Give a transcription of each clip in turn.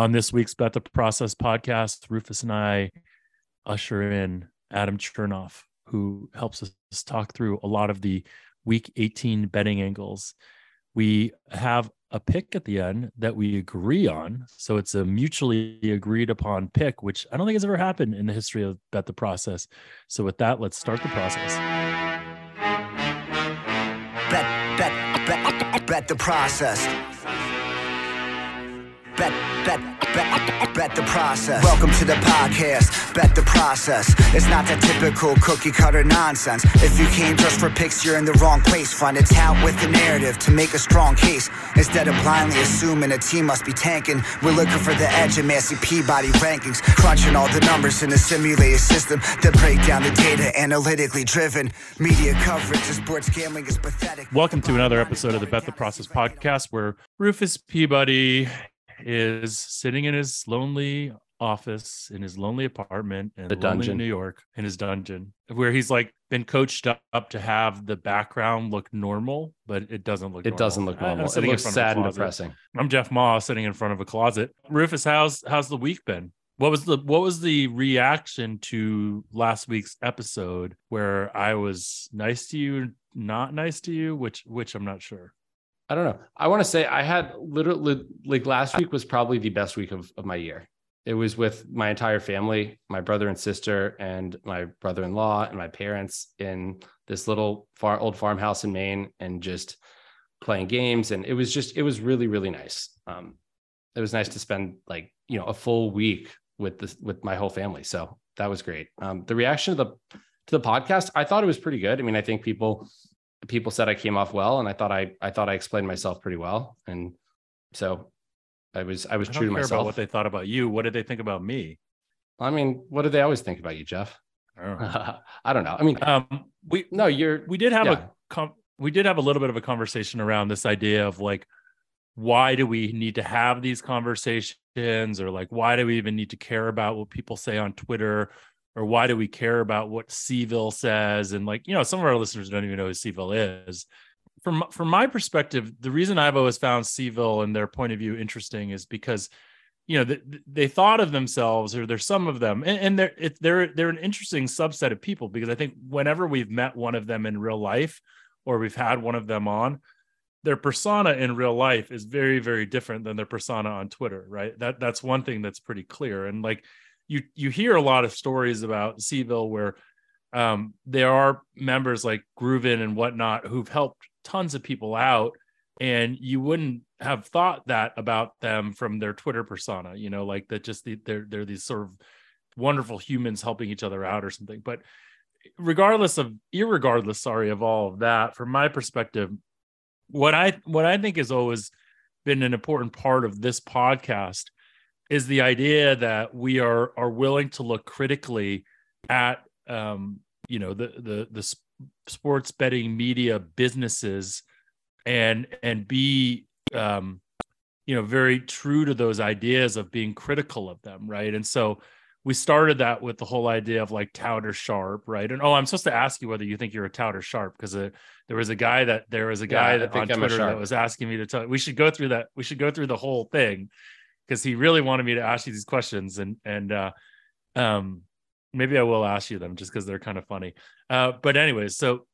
On this week's Bet the Process podcast, Rufus and I usher in Adam Chernoff, who helps us talk through a lot of the week 18 betting angles. We have a pick at the end that we agree on. So it's a mutually agreed upon pick, which I don't think has ever happened in the history of Bet the Process. So with that, let's start the process. Bet the process. Bet the process. Welcome to the podcast, Bet the Process. It's not the typical cookie cutter nonsense. If you came just for picks, you're in the wrong place. Find a tout with the narrative to make a strong case. Instead of blindly assuming a team must be tanking, we're looking for the edge in Massey Peabody rankings. Crunching all the numbers in a simulated system that break down the data analytically driven. Media coverage of sports gambling is pathetic. Welcome to another episode of the Bet the Process podcast, where Rufus Peabody is sitting in his lonely office, in his lonely apartment in the dungeon, New York, in his dungeon, where he's like been coached up to have the background look normal, but it doesn't look normal. It looks sad and depressing. I'm Jeff Ma, sitting in front of a closet. Rufus, how's the week been? What was the reaction to last week's episode where I was nice to you, not nice to you, which I'm not sure. I don't know. I want to say I had literally, like, last week was probably the best week of my year. It was with my entire family, my brother and sister and my brother-in-law and my parents in this little old farmhouse in Maine, and just playing games. And it was really, really nice. It was nice to spend, like, you know, a full week with my whole family. So that was great. The reaction to the podcast, I thought it was pretty good. I mean, I think people said I came off well, and I thought I explained myself pretty well, and so I was true to myself. About what they thought about you, what did they think about me? I mean, what do they always think about you, Jeff? I don't know. I mean, we did have a little bit of a conversation around this idea of, like, why do we need to have these conversations, or, like, why do we even need to care about what people say on Twitter? Or why do we care about what Seville says? And, like, you know, some of our listeners don't even know who Seville is. From my perspective, the reason I've always found Seville and their point of view interesting is because, you know, they thought of themselves, or there's some of them, and they're an interesting subset of people, because I think whenever we've met one of them in real life, or we've had one of them on, their persona in real life is very, very different than their persona on Twitter, right? That's one thing that's pretty clear. And, like, You hear a lot of stories about Seville where there are members like Groovin and whatnot who've helped tons of people out, and you wouldn't have thought that about them from their Twitter persona, you know, like that just they're these sort of wonderful humans helping each other out or something. But irregardless of all of that, from my perspective, what I think has always been an important part of this podcast is the idea that we are willing to look critically at the sports betting media businesses, and be very true to those ideas of being critical of them, right? And so we started that with the whole idea of, like, tout or sharp, right? And I'm supposed to ask you whether you think you're a tout or sharp, because there was a guy on Twitter that was asking me to tell. We should go through that. We should go through the whole thing, because he really wanted me to ask you these questions, and maybe I will ask you them just because they're kind of funny. But anyways, so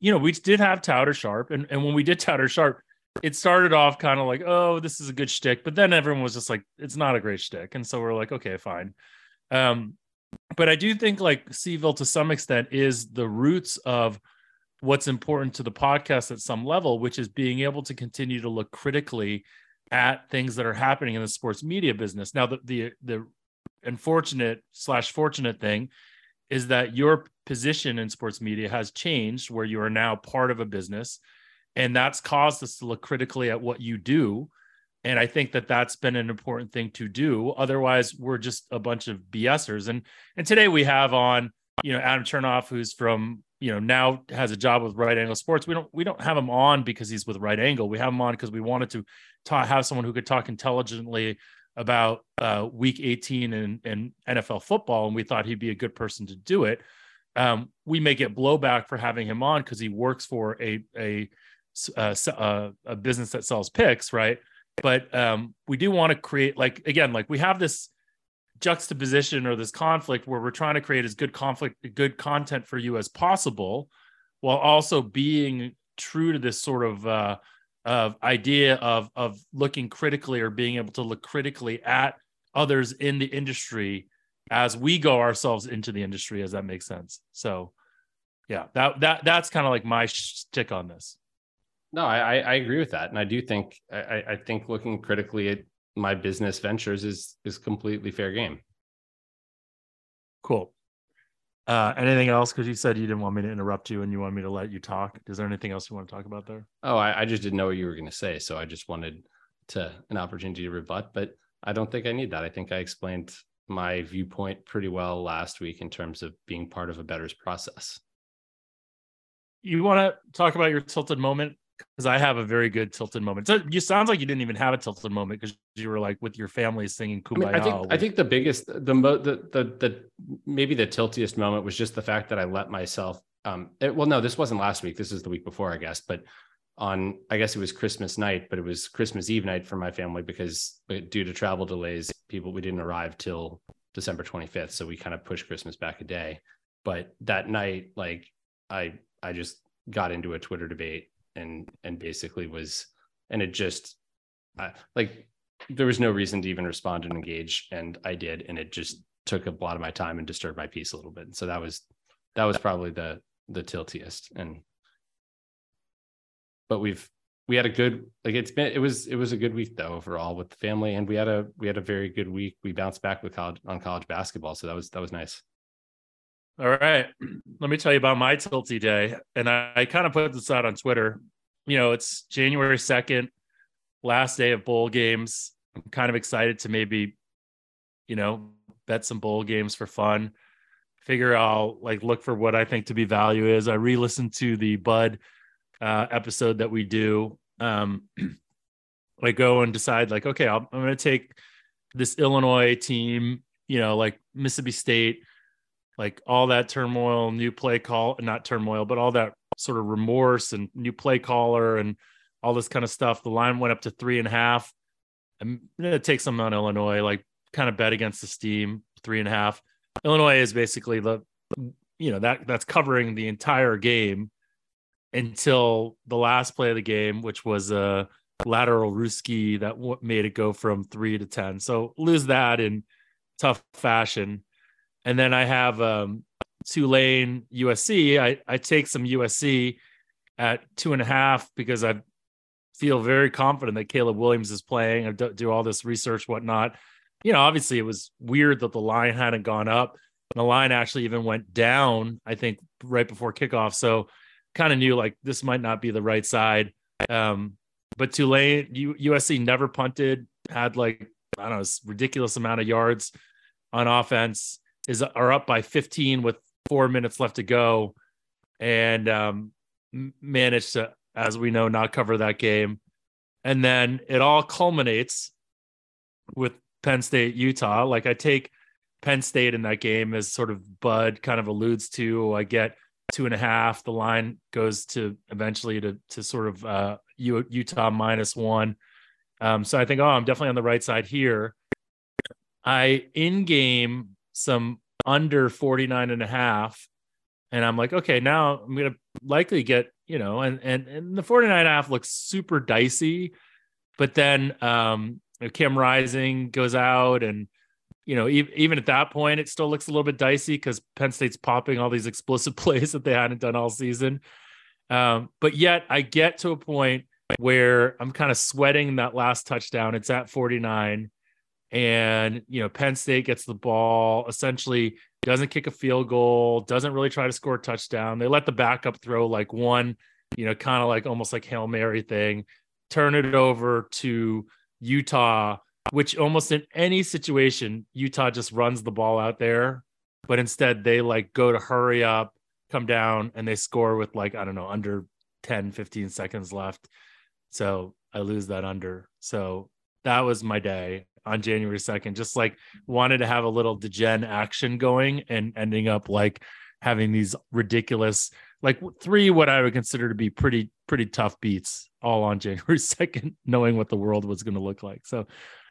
you know, we did have tout or sharp, and when we did tout or sharp, it started off kind of like, oh, this is a good shtick, but then everyone was just like, it's not a great shtick, and so we're like, okay, fine. But I do think, like, Seville to some extent is the roots of what's important to the podcast at some level, which is being able to continue to look critically at things that are happening in the sports media business. Now, the unfortunate / fortunate thing is that your position in sports media has changed, where you are now part of a business, and that's caused us to look critically at what you do. And I think that that's been an important thing to do. Otherwise, we're just a bunch of BSers. And today we have on, you know, Adam Chernoff, who's from, you know, now has a job with Right Angle Sports. We don't have him on because he's with Right Angle. We have him on because we wanted to have someone who could talk intelligently about week 18 and NFL football. And we thought he'd be a good person to do it. We may get blowback for having him on because he works for a business that sells picks, right? But we do want to create, like, again, like we have this juxtaposition or this conflict where we're trying to create as good content for you as possible, while also being true to this sort of idea of looking critically, or being able to look critically at others in the industry as we go ourselves into the industry, as that makes sense. So yeah, that's kind of like my shtick on this. No, I agree with that. And I do think, I think looking critically at my business ventures is completely fair game. Cool. Anything else? Because you said you didn't want me to interrupt you and you wanted me to let you talk. Is there anything else you want to talk about there? Oh, I just didn't know what you were going to say. So I just wanted an opportunity to rebut, but I don't think I need that. I think I explained my viewpoint pretty well last week in terms of being part of a better's process. You want to talk about your tilted moment? Because I have a very good tilted moment. So you sounds like you didn't even have a tilted moment, because you were like with your family singing Kumbaya. I think the biggest, maybe the tiltiest moment was just the fact that I let myself, this wasn't last week. This is the week before, I guess, but I guess it was Christmas night, but it was Christmas Eve night for my family, because due to travel delays, we didn't arrive till December 25th. So we kind of pushed Christmas back a day, but that night, like I just got into a Twitter debate and basically was, and it just like, there was no reason to even respond and engage. And I did. And it just took a lot of my time and disturbed my peace a little bit. And so that was probably the tiltiest. But we had a good, like it was a good week though, overall with the family. And we had a very good week. We bounced back on college basketball. So that was nice. All right. Let me tell you about my tilty day. And I kind of put this out on Twitter. You know, it's January 2nd, last day of bowl games. I'm kind of excited to maybe, you know, bet some bowl games for fun. Figure I'll like look for what I think to be value is. I re-listened to the Bud episode that we do. I go and decide like, okay, I'm going to take this Illinois team, you know, like Mississippi State, like all that turmoil, new play call, not turmoil, but all that sort of remorse and new play caller and all this kind of stuff. The line went up to 3.5. I'm going to take some on Illinois, like kind of bet against the steam, 3.5. Illinois is basically that's covering the entire game until the last play of the game, which was a lateral Ruski that made it go from 3 to 10. So lose that in tough fashion. And then I have Tulane USC. I take some USC at 2.5 because I feel very confident that Caleb Williams is playing. I do all this research, whatnot. You know, obviously it was weird that the line hadn't gone up. The line actually even went down, I think, right before kickoff. So kind of knew like this might not be the right side. But Tulane, USC never punted, had like, I don't know, this ridiculous amount of yards on offense. Are up by 15 with 4 minutes left to go, and managed to, as we know, not cover that game. And then it all culminates with Penn State, Utah. Like I take Penn State in that game, as sort of Bud kind of alludes to. I get 2.5. The line goes to eventually to sort of Utah -1. So I think, I'm definitely on the right side here. I in game some under 49.5, and I'm like, okay, now I'm going to likely get, you know, and the 49.5 looks super dicey, but then Kim Rising goes out, and, you know, even at that point, it still looks a little bit dicey because Penn State's popping all these explosive plays that they hadn't done all season. But yet I get to a point where I'm kind of sweating that last touchdown. It's at 49. And, you know, Penn State gets the ball, essentially doesn't kick a field goal, doesn't really try to score a touchdown. They let the backup throw like one, you know, kind of like almost like Hail Mary thing, turn it over to Utah, which almost in any situation, Utah just runs the ball out there. But instead they like go to hurry up, come down, and they score with like, I don't know, under 10, 15 seconds left. So I lose that under. So that was my day on January 2nd, just like wanted to have a little degen action going and ending up like having these ridiculous like three what I would consider to be pretty tough beats all on January 2nd, knowing what the world was going to look like. So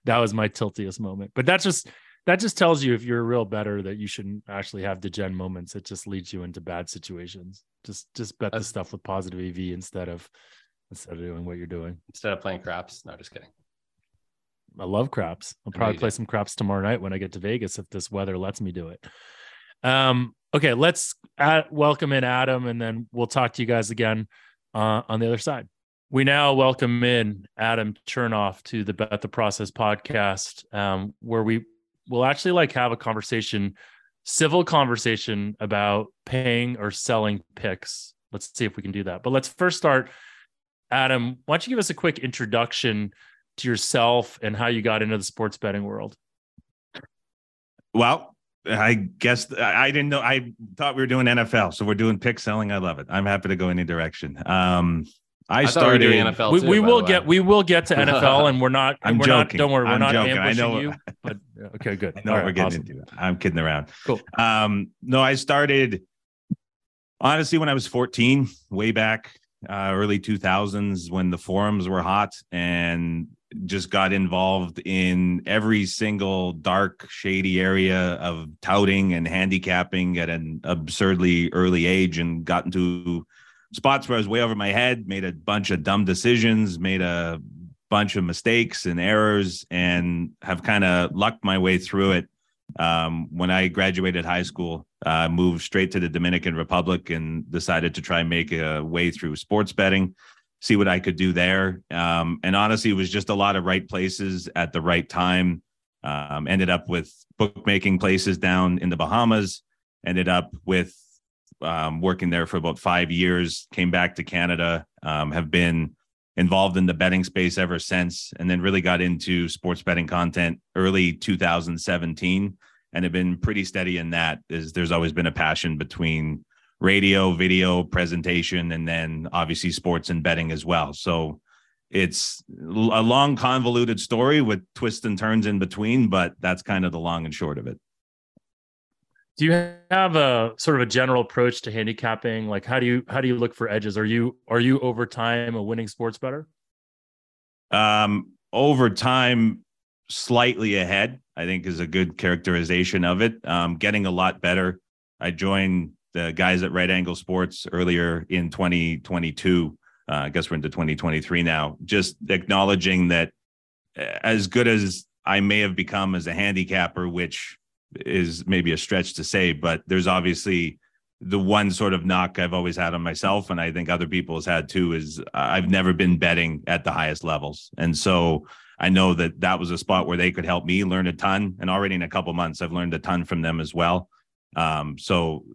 that was my tiltiest moment. But that just tells you, if you're a real bettor, that you shouldn't actually have degen moments. It just leads you into bad situations. Just bet the stuff with positive EV instead of doing what you're doing. Instead of playing craps. No, just kidding. I love craps. I'll probably play some craps tomorrow night when I get to Vegas, if this weather lets me do it. Okay, let's welcome in Adam, and then we'll talk to you guys again on the other side. We now welcome in Adam Chernoff to the Bet the Process podcast, where we will actually have a conversation, civil conversation, about paying or selling picks. Let's see if we can do that. But let's first start, Adam, why don't you give us a quick introduction to yourself and how you got into the sports betting world? Well, I guess I didn't know. I thought we were doing NFL, so we're doing pick selling. I love it. I'm happy to go any direction. I started doing NFL. We will get to NFL, and we're not. I'm joking. Don't worry, we're not ambushing you. But okay, good. No, we're getting into it. I'm kidding around. Cool. No, I started honestly when I was 14, way back early 2000s, when the forums were hot, and just got involved in every single dark, shady area of touting and handicapping at an absurdly early age, and got into spots where I was way over my head, made a bunch of dumb decisions, made a bunch of mistakes and errors, and have kind of lucked my way through it. When I graduated high school, I moved straight to the Dominican Republic and decided to try and make a way through sports betting, see what I could do there. And honestly, it was just a lot of right places at the right time. Ended up with bookmaking places down in the Bahamas, ended up with working there for about 5 years, came back to Canada, have been involved in the betting space ever since, and then really got into sports betting content early 2017 and have been pretty steady in that. There's always been a passion between radio, video, presentation, and then obviously sports and betting as well. So it's a long, convoluted story with twists and turns in between, but that's kind of the long and short of it. Do you have a sort of a general approach to handicapping? Like, how do you look for edges? Are you over time a winning sports bettor? Over time, slightly ahead, I think, is a good characterization of it. Getting a lot better. I joined the guys at Right Angle Sports earlier in 2022. I guess we're into 2023 now. Just acknowledging that as good as I may have become as a handicapper, which is maybe a stretch to say, but there's obviously the one sort of knock I've always had on myself, and I think other people has had too, is I've never been betting at the highest levels. And so I know that was a spot where they could help me learn a ton. And already in a couple months, I've learned a ton from them as well. So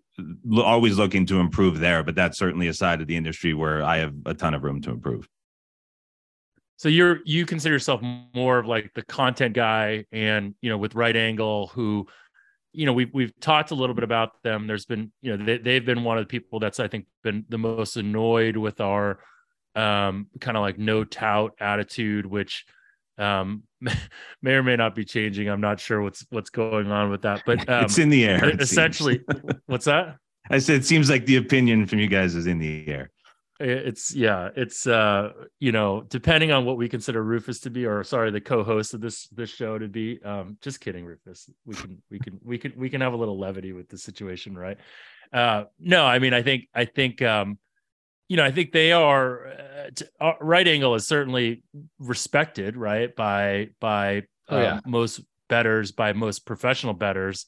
always looking to improve there, but that's certainly a side of the industry where I have a ton of room to improve. So you consider yourself more of like the content guy, and, you know, with Right Angle, who, you know, we've talked a little bit about them. There's been, you know, they've been one of the people that's, I think, been the most annoyed with our kind of like no tout attitude, which may or may not be changing. I'm not sure what's going on with that, but it's in the air. Essentially, what's that? I said, it seems like the opinion from you guys is in the air. It's you know, depending on what we consider Rufus to be, or sorry, the co-host of this show to be, just kidding, Rufus, we can have a little levity with the situation. Right. No, I mean, I think, you know, I think they are Right Angle is certainly respected, right, by most bettors, by most professional bettors.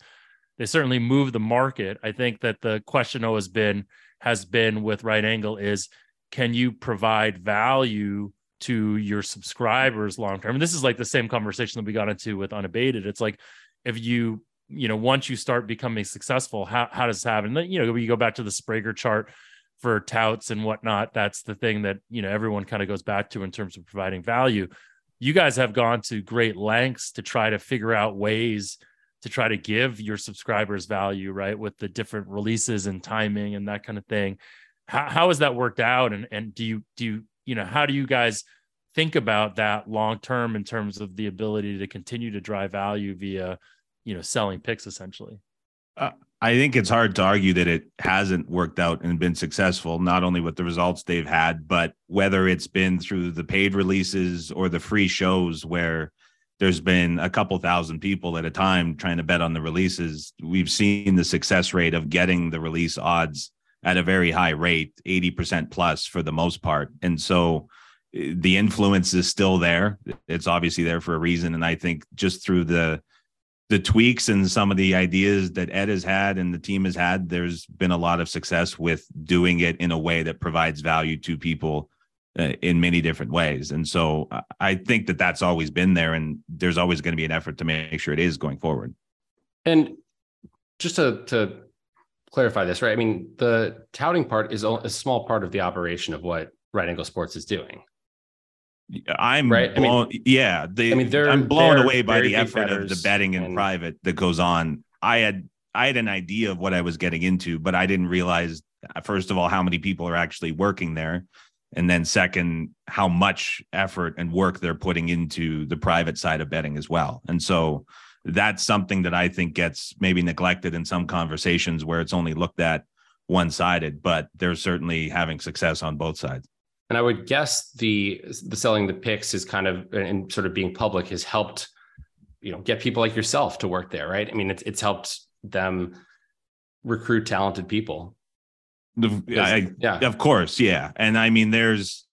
They certainly move the market. I think that the question always has been with Right Angle is, can you provide value to your subscribers long term? And this is like the same conversation that we got into with Unabated. It's like, if you know, once you start becoming successful, how does it happen? And, you know, we go back to the Sprager chart for touts and whatnot. That's the thing that, you know, everyone kind of goes back to in terms of providing value. You guys have gone to great lengths to try to figure out ways to try to give your subscribers value, right, with the different releases and timing and that kind of thing. How has that worked out? And do you how do you guys think about that long term in terms of the ability to continue to drive value via, you know, selling picks essentially? I think it's hard to argue that it hasn't worked out and been successful, not only with the results they've had, but whether it's been through the paid releases or the free shows where there's been a couple thousand people at a time trying to bet on the releases. We've seen the success rate of getting the release odds at a very high rate, 80% plus for the most part. And so the influence is still there. It's obviously there for a reason. And I think just through the tweaks and some of the ideas that Ed has had and the team has had, there's been a lot of success with doing it in a way that provides value to people in many different ways. And so I think that that's always been there, and there's always going to be an effort to make sure it is going forward. And just to clarify this, right? I mean, the touting part is a small part of the operation of what Right Angle Sports is doing. I'm right. Blown, I mean, yeah. I'm blown away by the effort of the betting in private that goes on. I had an idea of what I was getting into, but I didn't realize, first of all, how many people are actually working there. And then second, how much effort and work they're putting into the private side of betting as well. And so that's something that I think gets maybe neglected in some conversations where it's only looked at one-sided, but they're certainly having success on both sides. And I would guess the selling the picks is kind of, and sort of being public, has helped, you know, get people like yourself to work there, right? I mean, it's helped them recruit talented people. Of course. Yeah. And I mean, there's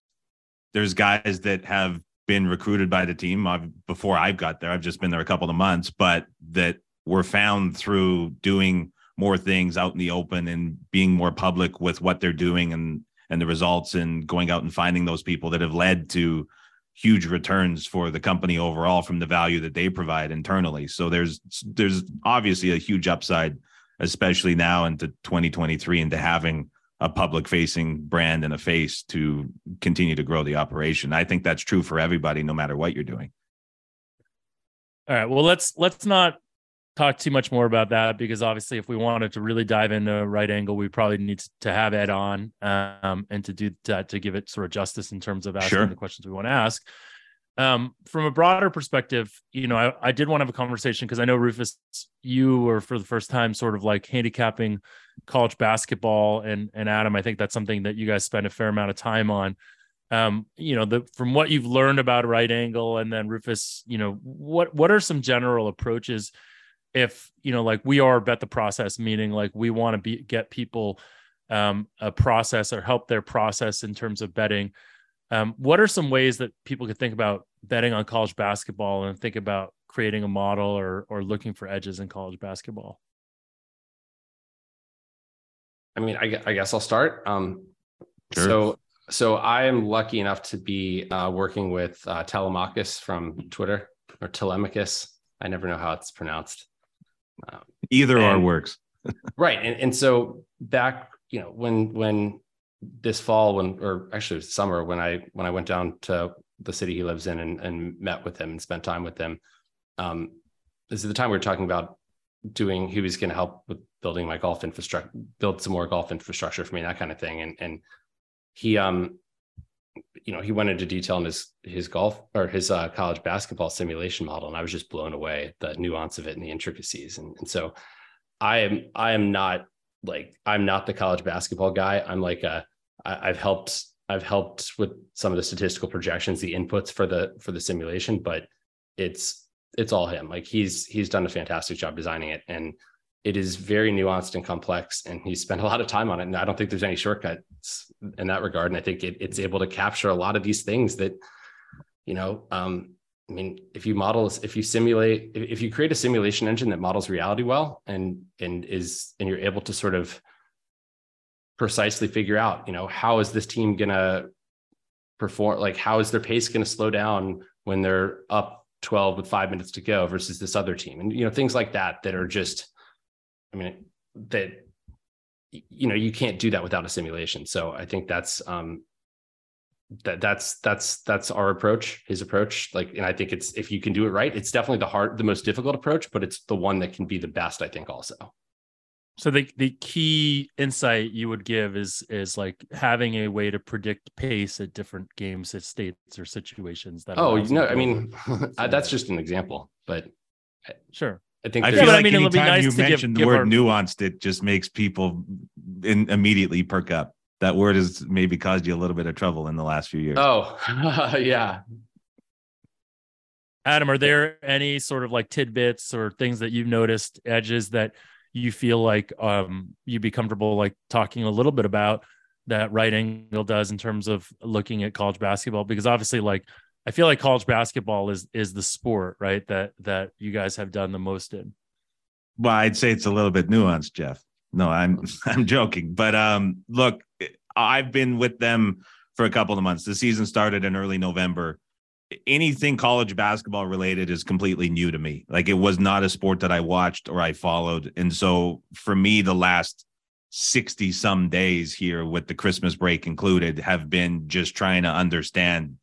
guys that have been recruited by the team before I've got there. I've just been there a couple of months, but that were found through doing more things out in the open and being more public with what they're doing and the results, and going out and finding those people that have led to huge returns for the company overall from the value that they provide internally. So there's obviously a huge upside, especially now into 2023, into having a public facing brand and a face to continue to grow the operation. I think that's true for everybody, no matter what you're doing. All right. Well, let's not talk too much more about that, because obviously if we wanted to really dive into Right Angle, we probably need to have Ed on and to do that, to give it sort of justice in terms of asking the questions we want to ask. From a broader perspective, you know, I did want to have a conversation, because I know, Rufus, you were for the first time sort of like handicapping college basketball, and Adam, I think that's something that you guys spend a fair amount of time on. You know, from what you've learned about Right Angle, and then Rufus, you know, what are some general approaches? If, you know, like we are Bet the Process, meaning like we want to get people a process or help their process in terms of betting. What are some ways that people could think about betting on college basketball and think about creating a model or looking for edges in college basketball? I mean, I guess I'll start. Sure. So I am lucky enough to be working with Telemachus from Twitter, or Telemachus. I never know how it's pronounced. Either or works. Right. And so back, you know, when this fall, or actually it was summer, when I went down to the city he lives in and met with him and spent time with him, this is the time we were talking about he was going to help with building my golf infrastructure, build some more golf infrastructure for me, that kind of thing. And he, you know, he went into detail in his golf, or his college basketball simulation model. And I was just blown away at the nuance of it and the intricacies. And so I'm not the college basketball guy. I'm like, I've helped with some of the statistical projections, the inputs for the simulation, but it's all him. Like he's done a fantastic job designing it, and it is very nuanced and complex, and he spent a lot of time on it. And I don't think there's any shortcuts in that regard. And I think it's able to capture a lot of these things that, you know, I mean, if you create a simulation engine that models reality well, and you're able to sort of precisely figure out, you know, how is this team going to perform? Like, how is their pace going to slow down when they're up 12 with 5 minutes to go versus this other team? And, you know, things like that are just, I mean, that, you know, you can't do that without a simulation. So I think that's our approach, his approach. Like, and I think it's, if you can do it right, it's definitely the most difficult approach, but it's the one that can be the best, I think, also. So the key insight you would give is like having a way to predict pace at different games, at states or situations. That's just an example, but sure. I think I feel like it'll be nice to mention the word nuanced. It just makes people immediately perk up. That word has maybe caused you a little bit of trouble in the last few years. Oh, yeah. Adam, are there any sort of like tidbits or things that you've noticed, edges that you feel like you'd be comfortable like talking a little bit about that Right Angle does in terms of looking at college basketball? Because obviously, like, I feel like college basketball is the sport, right, that you guys have done the most in. Well, I'd say it's a little bit nuanced, Jeff. No, I'm joking. But look, I've been with them for a couple of months. The season started in early November. Anything college basketball related is completely new to me. Like, it was not a sport that I watched or I followed. And so for me, the last 60 some days here with the Christmas break included have been just trying to understand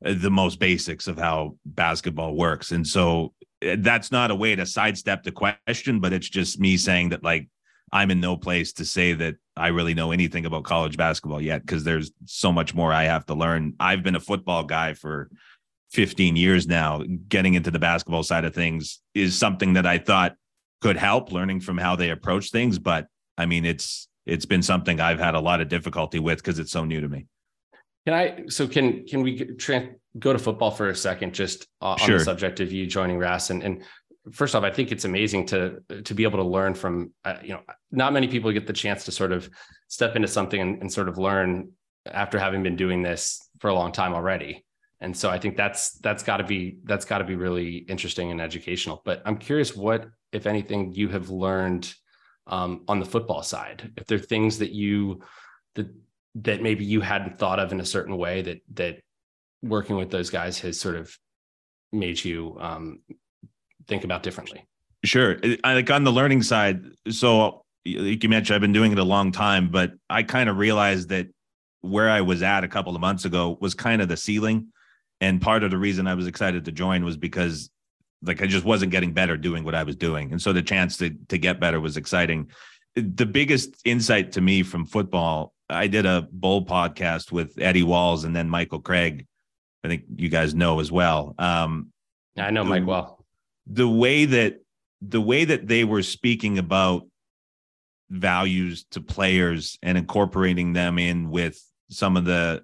the most basics of how basketball works. And so that's not a way to sidestep the question, but it's just me saying that, like, I'm in no place to say that I really know anything about college basketball yet, because there's so much more I have to learn. I've been a football guy for 15 years now. Getting into the basketball side of things is something that I thought could help, learning from how they approach things. But I mean, it's been something I've had a lot of difficulty with because it's so new to me. Can we go to football for a second, just on the subject of you joining RAS? And first off, I think it's amazing to be able to learn from, not many people get the chance to sort of step into something and sort of learn after having been doing this for a long time already. And so I think that's gotta be really interesting and educational, but I'm curious what, if anything, you have learned on the football side, if there are things that maybe you hadn't thought of in a certain way that working with those guys has sort of made you think about differently. Sure. Like on the learning side, so you mentioned I've been doing it a long time, but I kind of realized that where I was at a couple of months ago was kind of the ceiling. And part of the reason I was excited to join was because, like, I just wasn't getting better doing what I was doing. And so the chance to get better was exciting. The biggest insight to me from football, I did a bowl podcast with Eddie Walls and then Michael Craig. I think you guys know as well. I know Mike well. The way that they were speaking about values to players and incorporating them in with some of the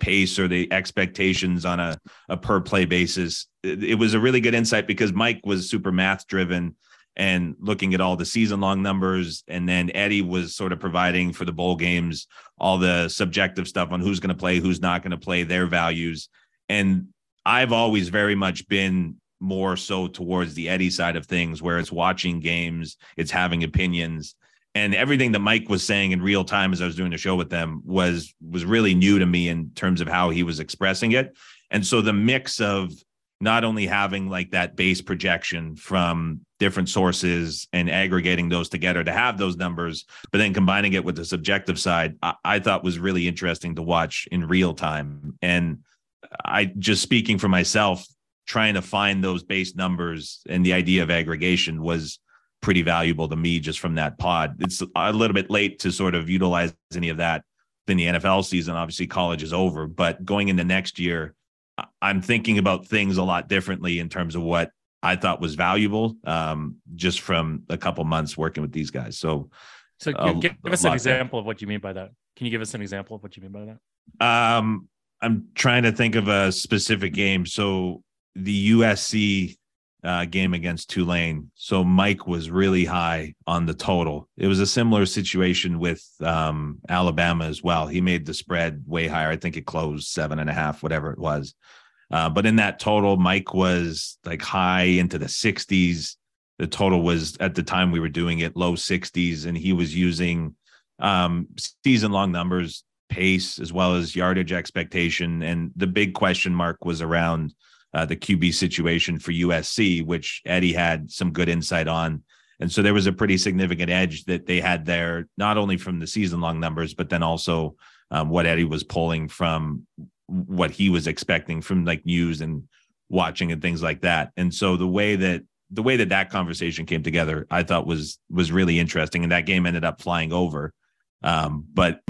pace or the expectations on a per play basis, it was a really good insight because Mike was super math driven and looking at all the season long numbers. And then Eddie was sort of providing for the bowl games, all the subjective stuff on who's going to play, who's not going to play, their values. And I've always very much been more so towards the Eddie side of things, where it's watching games, it's having opinions, and everything that Mike was saying in real time as I was doing the show with them was really new to me in terms of how he was expressing it. And so the mix of not only having like that base projection from different sources and aggregating those together to have those numbers, but then combining it with the subjective side, I thought was really interesting to watch in real time. And I just, speaking for myself, trying to find those base numbers and the idea of aggregation was pretty valuable to me just from that pod. It's a little bit late to sort of utilize any of that in the NFL season. Obviously, college is over, but going into next year, I'm thinking about things a lot differently in terms of what I thought was valuable just from a couple months working with these guys. So give us an example of what you mean by that. Can you give us an example of what you mean by that? I'm trying to think of a specific game. So the USC game against Tulane. So Mike was really high on the total. It was a similar situation with Alabama as well. He made the spread way higher. I think it closed 7.5, whatever it was. But in that total, Mike was like high into the 60s. The total was, at the time we were doing it, low 60s. And he was using season long numbers, pace, as well as yardage expectation. And the big question mark was around the QB situation for USC, which Eddie had some good insight on. And so there was a pretty significant edge that they had there, not only from the season-long numbers, but then also what Eddie was pulling from what he was expecting from like news and watching and things like that. And so the way that conversation came together, I thought was really interesting. And that game ended up flying over. But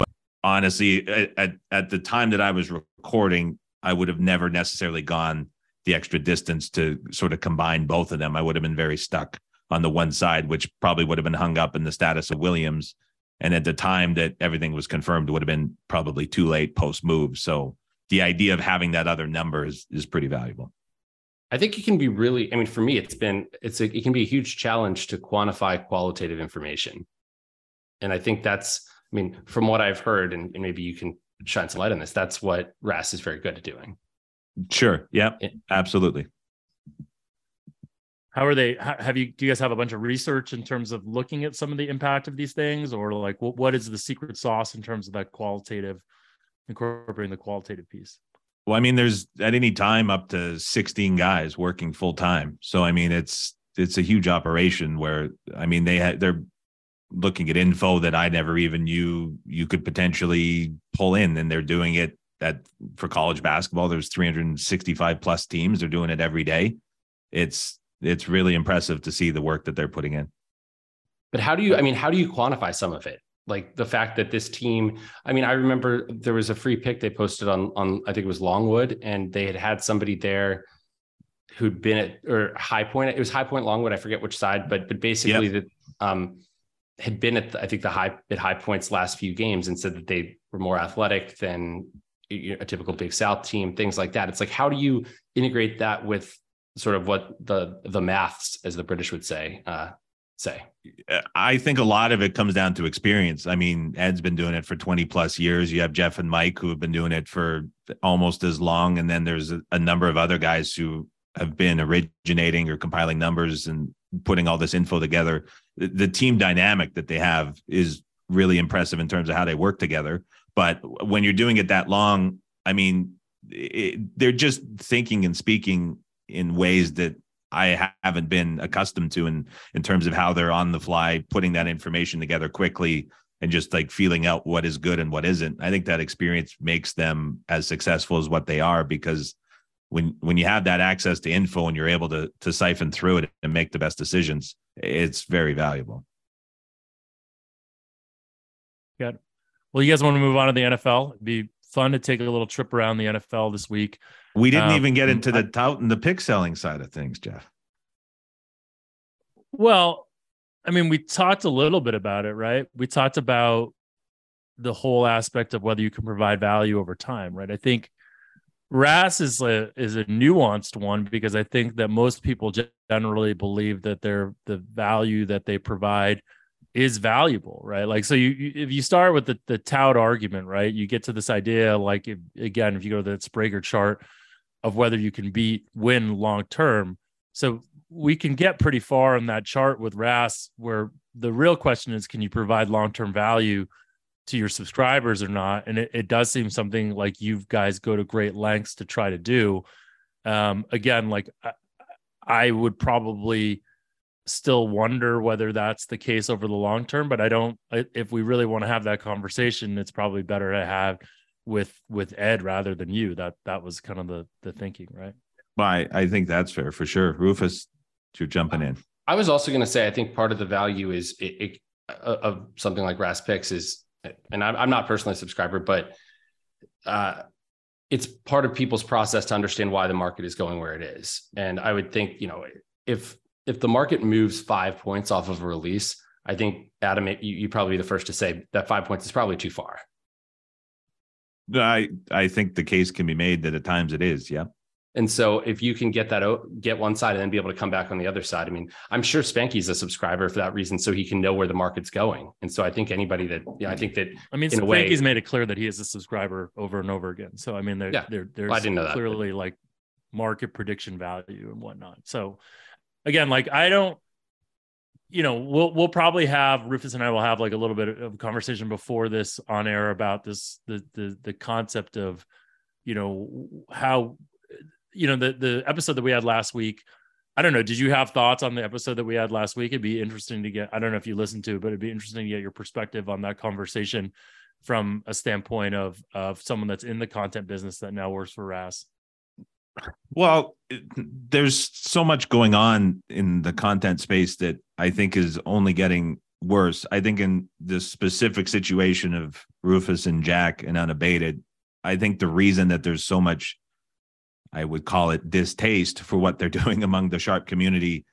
honestly, at the time that I was recording, I would have never necessarily gone the extra distance to sort of combine both of them. I would have been very stuck on the one side, which probably would have been hung up in the status of Williams. And at the time that everything was confirmed, would have been probably too late post move. So the idea of having that other number is pretty valuable. I think it can be really, I mean, for me, it can be a huge challenge to quantify qualitative information. And I think that's, I mean, from what I've heard, and maybe you can shine some light on this, that's what RAS is very good at doing. Sure. Yeah, absolutely. Do you guys have a bunch of research in terms of looking at some of the impact of these things, or like, what is the secret sauce in terms of that qualitative, incorporating the qualitative piece? Well, I mean, there's at any time up to 16 guys working full time. So, I mean, it's a huge operation where, I mean, they're looking at info that I never even knew you could potentially pull in, and they're doing it for college basketball. There's 365 plus teams. They're doing it every day. It's really impressive to see the work that they're putting in. But how do you quantify some of it? Like the fact that this team, I mean, I remember there was a free pick they posted on I think it was Longwood, and they had somebody there who'd been High Point. It was High Point, Longwood. I forget which side, but basically that had been at High Point's last few games, and said that they were more athletic than a typical Big South team, things like that. It's like, how do you integrate that with sort of what the maths, as the British would say, I think a lot of it comes down to experience. I mean, Ed's been doing it for 20 plus years. You have Jeff and Mike who have been doing it for almost as long. And then there's a number of other guys who have been originating or compiling numbers and putting all this info together. The team dynamic that they have is really impressive in terms of how they work together. But when you're doing it that long, I mean, they're just thinking and speaking in ways that I haven't been accustomed to in terms of how they're on the fly, putting that information together quickly and just like feeling out what is good and what isn't. I think that experience makes them as successful as what they are, because when you have that access to info and you're able to siphon through it and make the best decisions, it's very valuable. Good. Well, you guys want to move on to the NFL? It'd be fun to take a little trip around the NFL this week. We didn't even get into the tout and the pick selling side of things, Jeff. Well, I mean, we talked a little bit about it, right? We talked about the whole aspect of whether you can provide value over time, right? I think RAS is a nuanced one, because I think that most people generally believe that the value that they provide is valuable, right? Like, so you if you start with the tout argument, right, you get to this idea, like, if you go to that Sprager chart of whether you can win long-term. So we can get pretty far on that chart with RAS, where the real question is, can you provide long-term value to your subscribers or not? And it does seem something like you guys go to great lengths to try to do. Again, like I would probably still wonder whether that's the case over the long term, but if we really want to have that conversation, it's probably better to have with Ed rather than you. That was kind of the thinking, right? Well, I think that's fair for sure. Rufus, you're jumping in. I was also going to say, I think part of the value is of something like RAS Picks is, and I'm not personally a subscriber, but it's part of people's process to understand why the market is going where it is. And I would think, if the market moves 5 points off of a release, I think, Adam, you'd probably be the first to say that 5 points is probably too far. I think the case can be made that at times it is, yeah. And so if you can get one side and then be able to come back on the other side, I mean, I'm sure Spanky's a subscriber for that reason, so he can know where the market's going. And so I think Spanky's made it clear that he is a subscriber over and over again. So, I mean, there's clearly like market prediction value and whatnot. So, again, like we'll probably have Rufus and I will have like a little bit of a conversation before this on air about this, the concept of, how, the episode that we had last week. I don't know. Did you have thoughts on the episode that we had last week? It'd be interesting to get, I don't know if you listened to, but it'd be interesting to get your perspective on that conversation from a standpoint of someone that's in the content business that now works for RAS. Well, there's so much going on in the content space that I think is only getting worse. I think in the specific situation of Rufus and Jack and Unabated, I think the reason that there's so much, I would call it distaste for what they're doing among the sharp community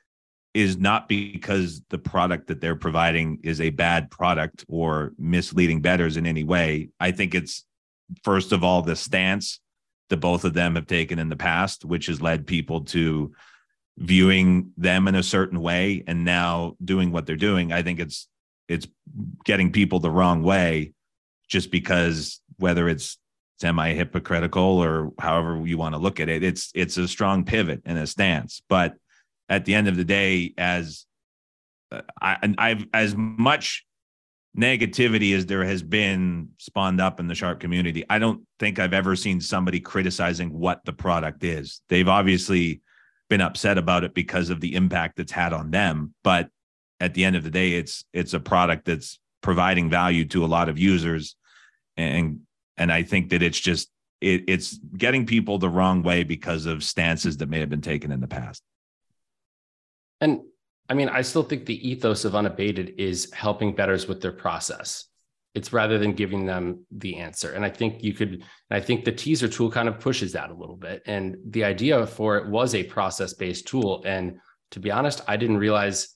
is not because the product that they're providing is a bad product or misleading bettors in any way. I think it's, first of all, the stance that both of them have taken in the past, which has led people to viewing them in a certain way and now doing what they're doing. I think it's getting people the wrong way just because, whether it's semi-hypocritical or however you want to look at it, it's a strong pivot and a stance. But at the end of the day, as much negativity as there has been spawned up in the sharp community, I don't think I've ever seen somebody criticizing what the product is. They've obviously been upset about it because of the impact it's had on them. But at the end of the day, it's a product that's providing value to a lot of users. And I think that it's getting people the wrong way because of stances that may have been taken in the past. And I mean, I still think the ethos of Unabated is helping bettors with their process. It's rather than giving them the answer. And I think I think the teaser tool kind of pushes that a little bit. And the idea for it was a process-based tool. And to be honest, I didn't realize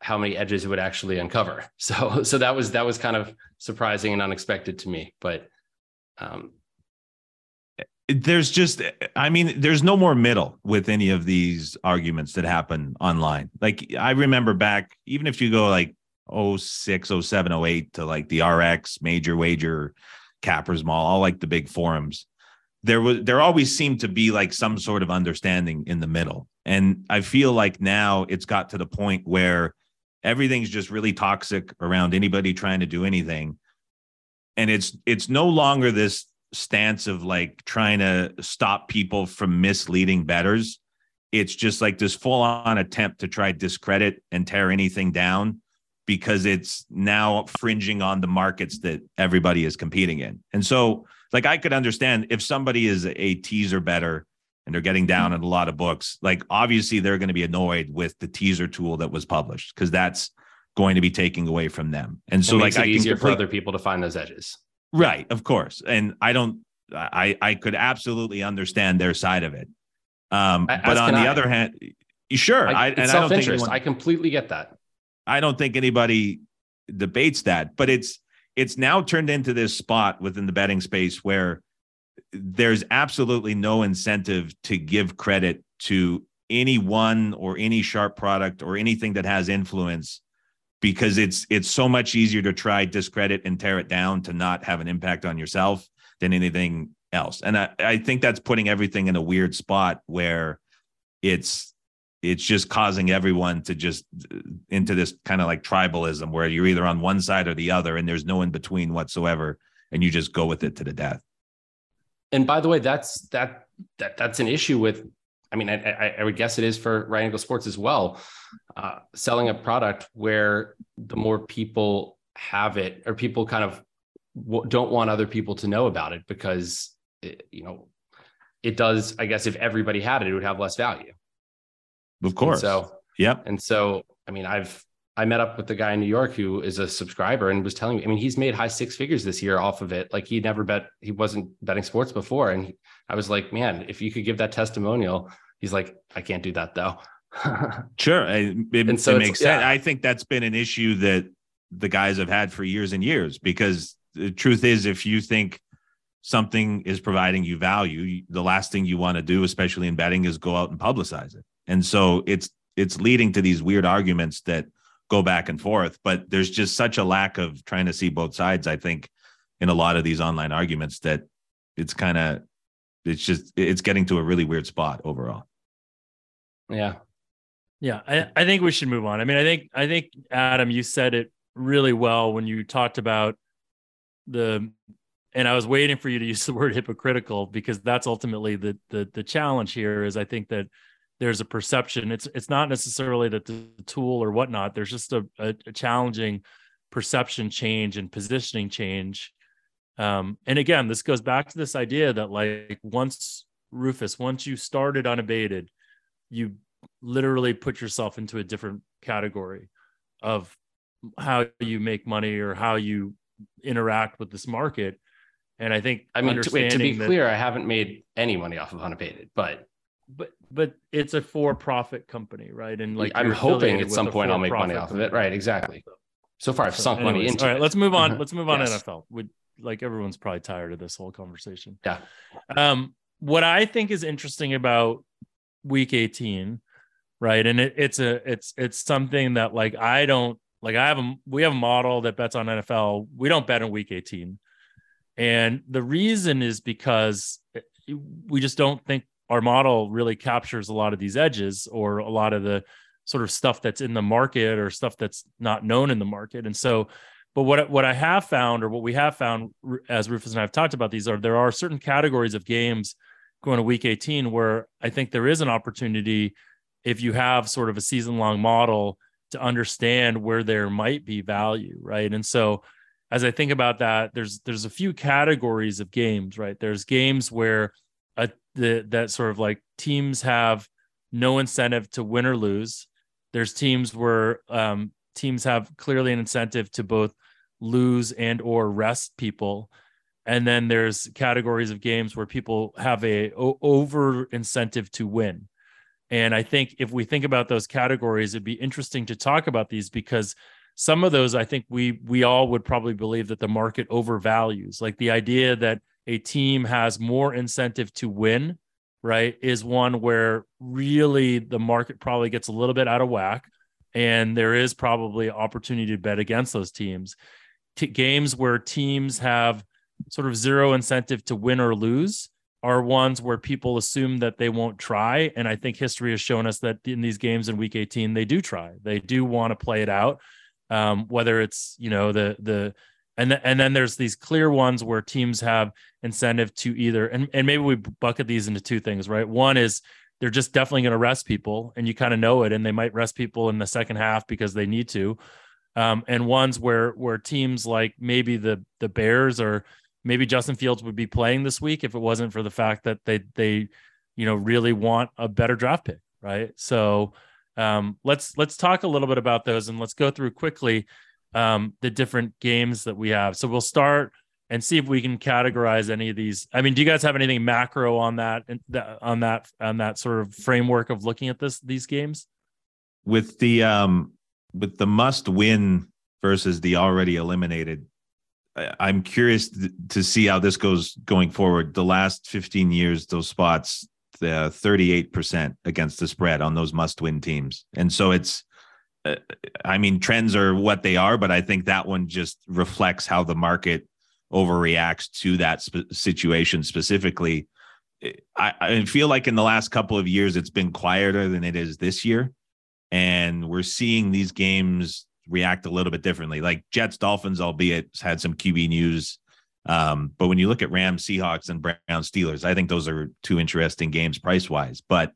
how many edges it would actually uncover. So that was kind of surprising and unexpected to me, but there's no more middle with any of these arguments that happen online. Like, I remember back, even if you go like 06, 07, 08 to like the RX, Major Wager, Cappers Mall, all like the big forums, there always seemed to be like some sort of understanding in the middle. And I feel like now it's got to the point where everything's just really toxic around anybody trying to do anything. And it's no longer this stance of like trying to stop people from misleading bettors. It's just like this full on attempt to try discredit and tear anything down because it's now fringing on the markets that everybody is competing in. And so, like, I could understand if somebody is a teaser bettor and they're getting down at a lot of books, like obviously they're going to be annoyed with the teaser tool that was published because that's going to be taking away from them. And so like, I think it's easier for other people to find those edges. Right. Of course. And I could absolutely understand their side of it. But on the other hand, sure. I completely get that. I don't think anybody debates that, but it's now turned into this spot within the betting space where there's absolutely no incentive to give credit to anyone or any sharp product or anything that has influence, because it's so much easier to try discredit and tear it down to not have an impact on yourself than anything else. And I think that's putting everything in a weird spot where it's just causing everyone to just into this kind of like tribalism where you're either on one side or the other, and there's no in between whatsoever. And you just go with it to the death. And by the way, that's an issue with, I mean, I would guess it is for Right Angle Sports as well. Selling a product where the more people have it, or people kind of don't want other people to know about it because, it does, I guess if everybody had it, it would have less value. Of course. I mean, I met up with the guy in New York who is a subscriber and was telling me, I mean, he's made high six figures this year off of it. Like, he wasn't betting sports before. And I was like, man, if you could give that testimonial. He's like, I can't do that though. Sure. It makes sense. Yeah. I think that's been an issue that the guys have had for years and years, because the truth is, if you think something is providing you value, the last thing you want to do, especially in betting, is go out and publicize it. And so it's leading to these weird arguments that go back and forth, but there's just such a lack of trying to see both sides, I think, in a lot of these online arguments that it's getting to a really weird spot overall. Yeah. Yeah, I think we should move on. I mean, I think Adam, you said it really well when you talked about and I was waiting for you to use the word hypocritical, because that's ultimately the challenge here is, I think that there's a perception. It's not necessarily that the tool or whatnot. There's just a challenging perception change and positioning change. And again, this goes back to this idea that, like, once you started Unabated, you literally put yourself into a different category of how you make money or how you interact with this market. And I think, I mean, to be clear, I haven't made any money off of Unabated, but But it's a for-profit company, right? And like I'm hoping at some point I'll make money off of it, right? Exactly. So far, I've sunk money into. All right, let's move on. Let's move on. Yes. NFL. We like everyone's probably tired of this whole conversation. Yeah. What I think is interesting about Week 18, right? And it's something that like I don't like. We have a model that bets on NFL. We don't bet on Week 18, and the reason is because we just don't think. Our model really captures a lot of these edges or a lot of the sort of stuff that's in the market or stuff that's not known in the market. And so, but what I have found, or what we have found as Rufus and I have talked about these, are there are certain categories of games going to Week 18 where I think there is an opportunity, if you have sort of a season long model, to understand where there might be value. Right. And so as I think about that, there's a few categories of games, right? There's games where that sort of like teams have no incentive to win or lose. There's teams where teams have clearly an incentive to both lose and or rest people. And then there's categories of games where people have a over incentive to win. And I think if we think about those categories, it'd be interesting to talk about these, because some of those, I think we all would probably believe that the market overvalues, like the idea that a team has more incentive to win, right, is one where really the market probably gets a little bit out of whack, and there is probably opportunity to bet against those teams. Games where teams have sort of zero incentive to win or lose are ones where people assume that they won't try, and I think history has shown us that in these games in Week 18, they do try. They do want to play it out, whether it's, you know, and then there's these clear ones where teams have incentive to either, and maybe we bucket these into two things, right? One is they're just definitely going to rest people, and you kind of know it, and they might rest people in the second half because they need to. And ones where teams like maybe the Bears, or maybe Justin Fields would be playing this week if it wasn't for the fact that they you know, really want a better draft pick, right? So let's talk a little bit about those, and let's go through quickly the different games that we have. So we'll start and see if we can categorize any of these. I mean, do you guys have anything macro on that, on that sort of framework of looking at these games? With the must win versus the already eliminated, I'm curious to see how this goes going forward. The last 15 years, those spots, the 38% against the spread on those must win teams. And so it's, I mean, trends are what they are, but I think that one just reflects how the market overreacts to that situation specifically. I feel like in the last couple of years, it's been quieter than it is this year, and we're seeing these games react a little bit differently. Like Jets, Dolphins, albeit had some QB news. But when you look at Rams, Seahawks, and Browns, Steelers, I think those are two interesting games price-wise, but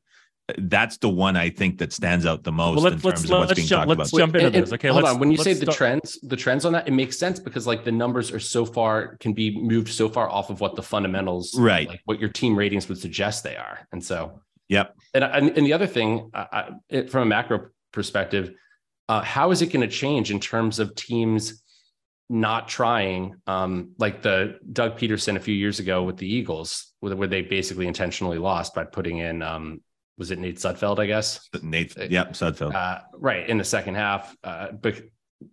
that's the one I think that stands out the most. Well, let's jump into this. Okay, hold on. When you say the trends on that, it makes sense, because like the numbers are so far, can be moved so far off of what the fundamentals, right? Like what your team ratings would suggest they are. And so, yep. And the other thing, from a macro perspective, how is it going to change in terms of teams not trying? Like the Doug Peterson a few years ago with the Eagles, where they basically intentionally lost by putting in. Was it Nate Sudfeld, I guess? Sudfeld. Right, in the second half, but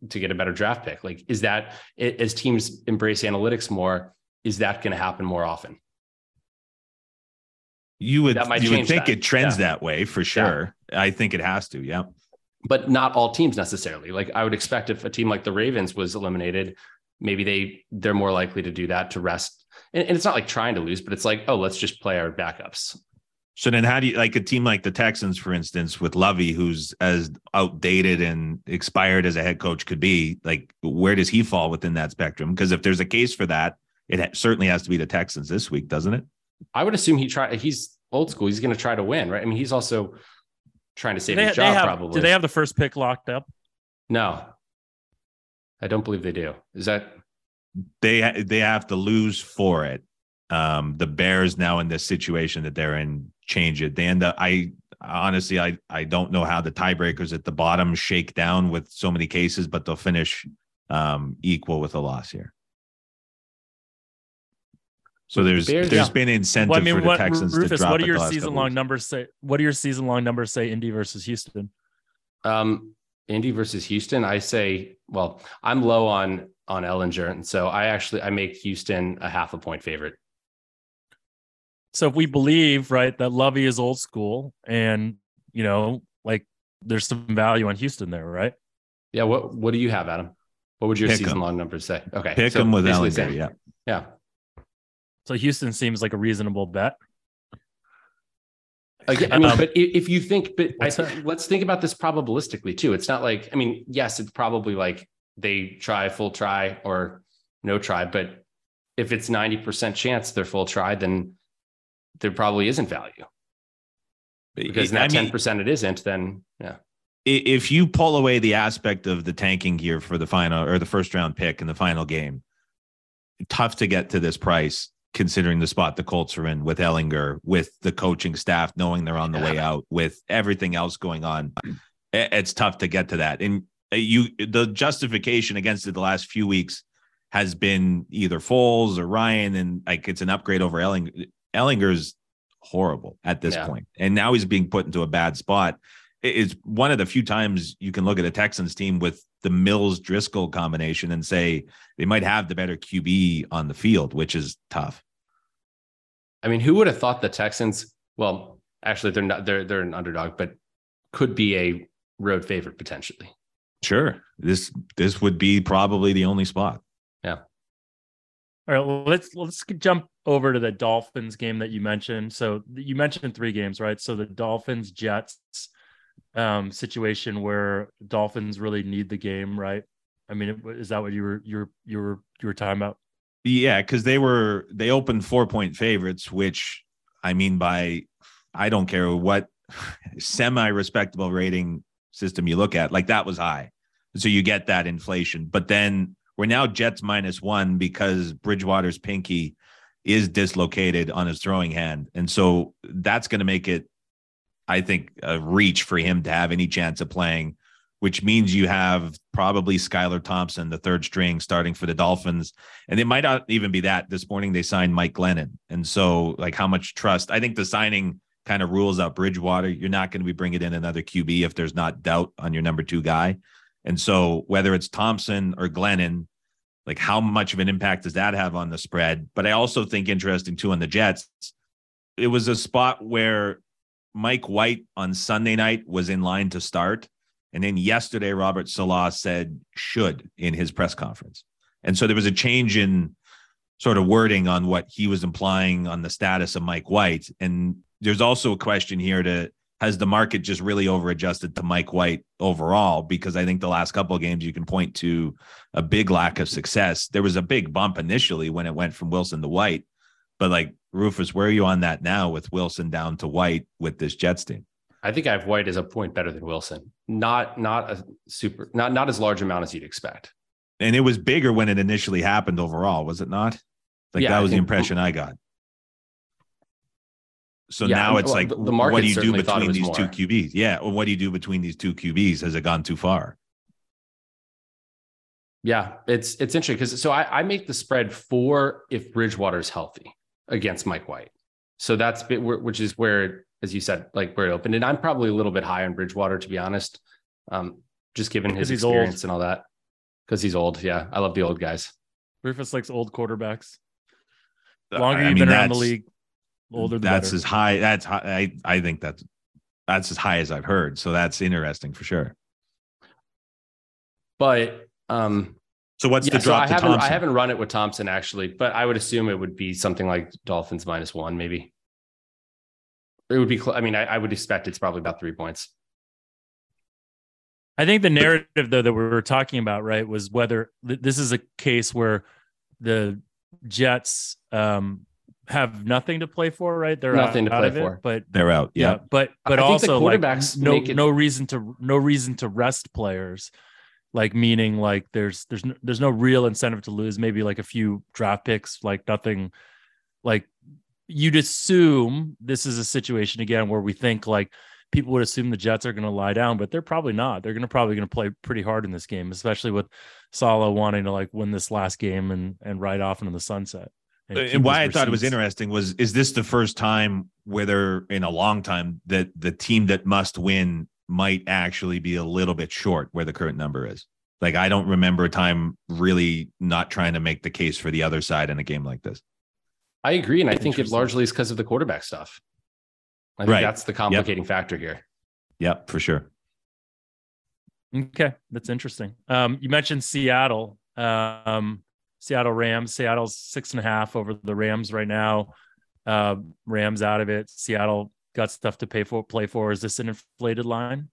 to get a better draft pick. Like, is that, as teams embrace analytics more, is that going to happen more often? You would think it trends that way, for sure. Yeah. I think it has to, yeah. But not all teams necessarily. Like, I would expect if a team like the Ravens was eliminated, maybe they're more likely to do that, to rest. And it's not like trying to lose, but it's like, oh, let's just play our backups. So then how do you, like a team like the Texans, for instance, with Lovey, who's as outdated and expired as a head coach could be, like, where does he fall within that spectrum? Because if there's a case for that, it certainly has to be the Texans this week, doesn't it? I would assume he's old school. He's going to try to win, right? I mean, he's also trying to save his job, probably. Do they have the first pick locked up? No, I don't believe they do. Is that? They have to lose for it. The Bears now in this situation that they're in change it. They end up, I honestly don't know how the tiebreakers at the bottom shake down with so many cases, but they'll finish equal with a loss here. So there's been incentive for the Texans to drop. What do your season-long numbers say? What do your season-long numbers say? Indy versus Houston. Indy versus Houston. I say, well, I'm low on Ellinger, and so I make Houston a half a point favorite. So if we believe, right, that Lovey is old school, and you know, like, there's some value on Houston there, right? Yeah. What do you have, Adam? What would your season-long numbers say? Okay, pick them with Ellinger. Yeah. So Houston seems like a reasonable bet. I mean, but if you think, let's think about this probabilistically too. It's not like, I mean, yes, it's probably like they try full try or no try, but if it's 90% chance they're full try, then there probably isn't value. Because that 10% it isn't, then yeah. If you pull away the aspect of the tanking here for the final or the first round pick in the final game, tough to get to this price, considering the spot the Colts are in with Ellinger, with the coaching staff knowing they're on the way out, with everything else going on. It's tough to get to that. And the justification against it the last few weeks has been either Foles or Ryan, and like it's an upgrade over Ellinger. Ellinger's horrible at this point, and now he's being put into a bad spot. It's one of the few times you can look at a Texans team with the Mills-Driscoll combination and say they might have the better QB on the field, which is tough. I mean, who would have thought the Texans? Well, actually, they're an underdog, but could be a road favorite potentially. Sure, this would be probably the only spot. Yeah. All right, well, let's jump over to the Dolphins game that you mentioned. So you mentioned three games, right? So the Dolphins-Jets. Situation where Dolphins really need the game, right? I mean, is that what you were talking about? Yeah, because they opened 4-point favorites, which I mean by I don't care what semi-respectable rating system you look at, like that was high, so you get that inflation. But then we're now Jets -1 because Bridgewater's pinky is dislocated on his throwing hand, and so that's going to make it, I think, a reach for him to have any chance of playing, which means you have probably Skylar Thompson, the third string, starting for the Dolphins. And they might not even be that. This morning they signed Mike Glennon. And so, like, how much trust? I think the signing kind of rules out Bridgewater. You're not going to be bringing in another QB if there's not doubt on your number 2 guy. And so whether it's Thompson or Glennon, like, how much of an impact does that have on the spread? But I also think interesting, too, on the Jets, it was a spot where Mike White on Sunday night was in line to start. And then yesterday, Robert Salah said should in his press conference. And so there was a change in sort of wording on what he was implying on the status of Mike White. And there's also a question here to, has the market just really over-adjusted to Mike White overall? Because I think the last couple of games you can point to a big lack of success. There was a big bump initially when it went from Wilson to White, but like, Rufus, where are you on that now with Wilson down to White with this Jets team? I think I have White as a point better than Wilson. Not as large amount as you'd expect. And it was bigger when it initially happened overall, was it not? Like that was the impression I got. So now it's like, the what do you do between these two QBs? Yeah. Well, what do you do between these two QBs? Has it gone too far? Yeah, it's interesting because so I make the spread 4 if Bridgewater's healthy against Mike White. So that's which is where, as you said, like where it opened. And I'm probably a little bit high on Bridgewater, to be honest, just given his experience and all that. Because he's old. Yeah, I love the old guys. Rufus likes old quarterbacks. Longer you've been around the league, older. That's as high. That's high. I think that's as high as I've heard. So that's interesting for sure. But so what's the drop to Thompson? I haven't run it with Thompson, actually, but I would assume it would be something like Dolphins -1, maybe. It would be, I would expect it's probably about 3 points. I think the narrative, though, that we were talking about, right, was whether this is a case where the Jets have nothing to play for, right? They're nothing out to play for, but they're out. Yeah. But also, like, no reason to rest players. Like, meaning, like, there's no real incentive to lose. Maybe like a few draft picks, like nothing. Like, you'd assume this is a situation again where we think, like, people would assume the Jets are going to lie down, but they're probably not. They're probably going to play pretty hard in this game, especially with Salah wanting to like win this last game and ride off into the sunset. And why I thought it was interesting was, is this the first time, whether in a long time, that the team that must win might actually be a little bit short where the current number is? Like, I don't remember a time really not trying to make the case for the other side in a game like this. I agree. And I think it largely is because of the quarterback stuff. I think that's the complicating factor here. Yep, for sure. Okay. That's interesting. You mentioned Seattle. Seattle Rams. Seattle's 6.5 over the Rams right now. Rams out of it. Seattle got stuff to play for. Is this an inflated line?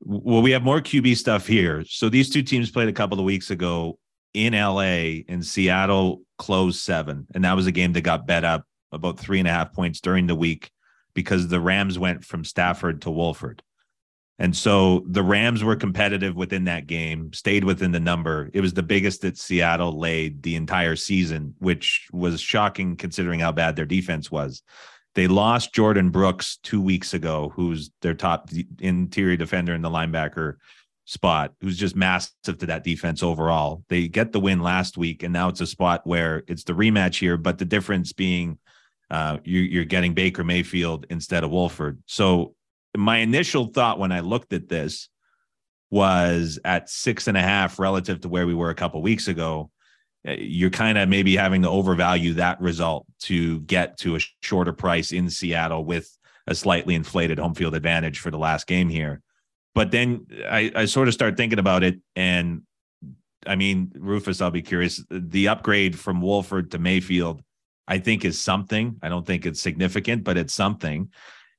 Well, we have more QB stuff here. So these two teams played a couple of weeks ago in LA, and Seattle closed 7. And that was a game that got bet up about 3.5 points during the week because the Rams went from Stafford to Wolford. And so the Rams were competitive within that game, stayed within the number. It was the biggest that Seattle laid the entire season, which was shocking considering how bad their defense was. They lost Jordan Brooks 2 weeks ago, who's their top interior defender in the linebacker spot, who's just massive to that defense overall. They get the win last week, and now it's a spot where it's the rematch here, but the difference being you're getting Baker Mayfield instead of Wolford. So my initial thought when I looked at this was at 6.5 relative to where we were a couple of weeks ago, you're kind of maybe having to overvalue that result to get to a shorter price in Seattle with a slightly inflated home field advantage for the last game here. But then I sort of start thinking about it. And I mean, Rufus, I'll be curious. The upgrade from Wolford to Mayfield, I think, is something. I don't think it's significant, but it's something.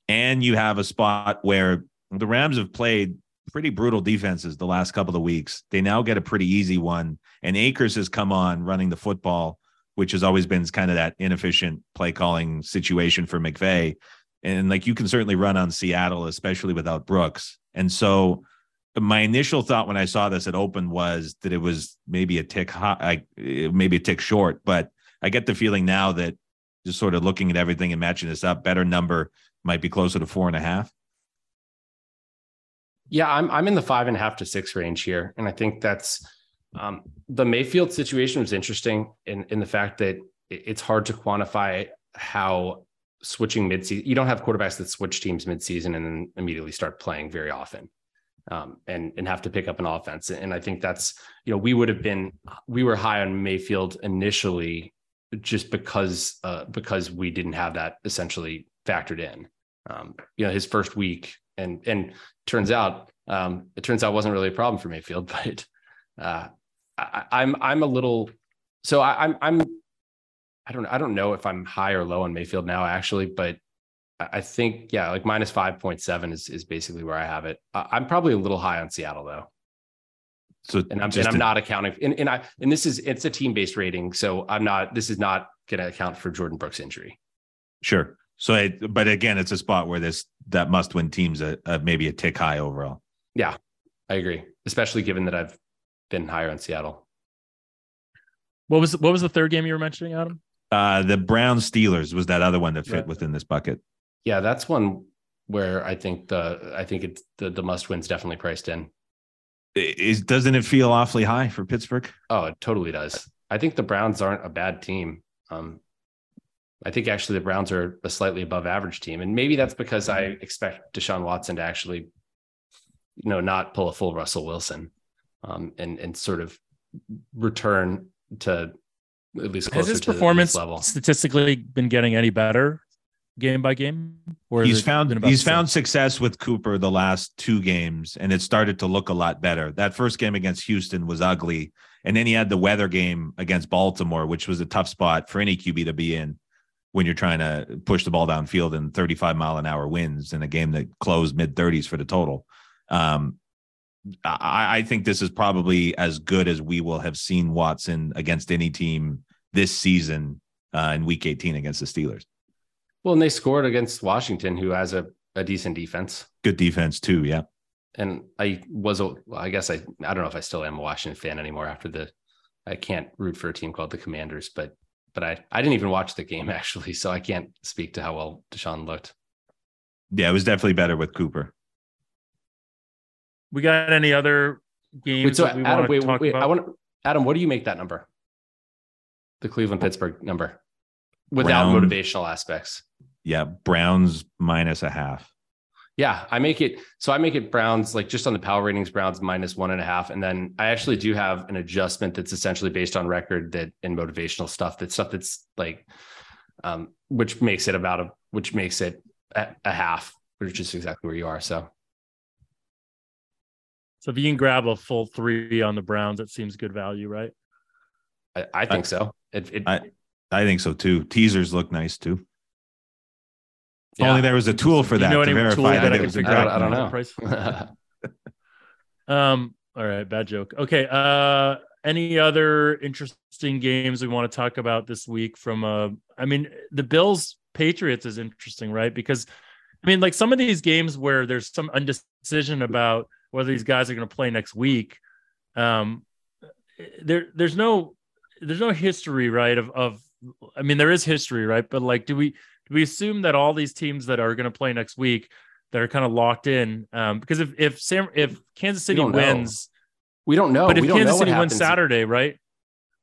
And you have a spot where the Rams have played pretty brutal defenses the last couple of weeks. They now get a pretty easy one. And Akers has come on running the football, which has always been kind of that inefficient play calling situation for McVay. And like, you can certainly run on Seattle, especially without Brooks. And so my initial thought when I saw this at open was that it was maybe a tick high, maybe a tick short, but I get the feeling now that just sort of looking at everything and matching this up, better number might be closer to 4.5. Yeah, I'm in the 5.5 to 6 range here. And I think that's the Mayfield situation was interesting in the fact that it's hard to quantify how switching midseason, you don't have quarterbacks that switch teams midseason and then immediately start playing very often and have to pick up an offense. And I think that's, you know, we were high on Mayfield initially just because we didn't have that essentially factored in, you know, his first week, and it turns out wasn't really a problem for Mayfield, but I don't know if I'm high or low on Mayfield now actually, but I think, yeah, like minus -5.7 is basically where I have it. I'm probably a little high on Seattle though. So, I'm not accounting it's a team-based rating. So this is not going to account for Jordan Brooks' injury. Sure. So, but again, it's a spot where that must-win team's maybe a tick high overall. Yeah, I agree. Especially given that I've been higher on Seattle. What was the third game you were mentioning, Adam? The Browns Steelers was that other one that fit within this bucket. Yeah, that's one where I think it's the must-win's definitely priced in. Doesn't it feel awfully high for Pittsburgh? Oh, it totally does. I think the Browns aren't a bad team. I think actually the Browns are a slightly above average team. And maybe that's because I expect Deshaun Watson to actually, you know, not pull a full Russell Wilson and sort of return to at least closer to this performance level. Statistically been getting any better game by game? Or he's found success with Cooper the last 2 games, and it started to look a lot better. That first game against Houston was ugly, and then he had the weather game against Baltimore, which was a tough spot for any QB to be in when you're trying to push the ball downfield in 35-mile-an-hour winds in a game that closed mid-30s for the total. I think this is probably as good as we will have seen Watson against any team this season in Week 18 against the Steelers. Well, and they scored against Washington, who has a decent defense. Good defense too, yeah. And I don't know if I still am a Washington fan anymore after I can't root for a team called the Commanders, but I didn't even watch the game actually, so I can't speak to how well Deshaun looked. Yeah, it was definitely better with Cooper. We got any other games? Wait, so Adam, what do you make that number? the Cleveland-Pittsburgh number without motivational aspects. Yeah. Browns minus a half. Yeah. I make it Browns, like just on the power ratings, Browns minus 1.5. And then I actually do have an adjustment that's essentially based on record that in motivational stuff that's like, which makes it a half, which is exactly where you are. So if you can grab a full 3 on the Browns, that seems good value, right? I think so. I think so too. Teasers look nice too. Yeah. Only there was a tool for that to verify that it was exact. I don't know. All right, bad joke. Okay. Any other interesting games we want to talk about this week? The Bills Patriots is interesting, right? Because like some of these games where there's some indecision about whether these guys are going to play next week, there's no history, right? There is history, right? But like, do we assume that all these teams that are going to play next week that are kind of locked in? Because if Kansas City wins, we don't know. But if Kansas City wins Saturday, right?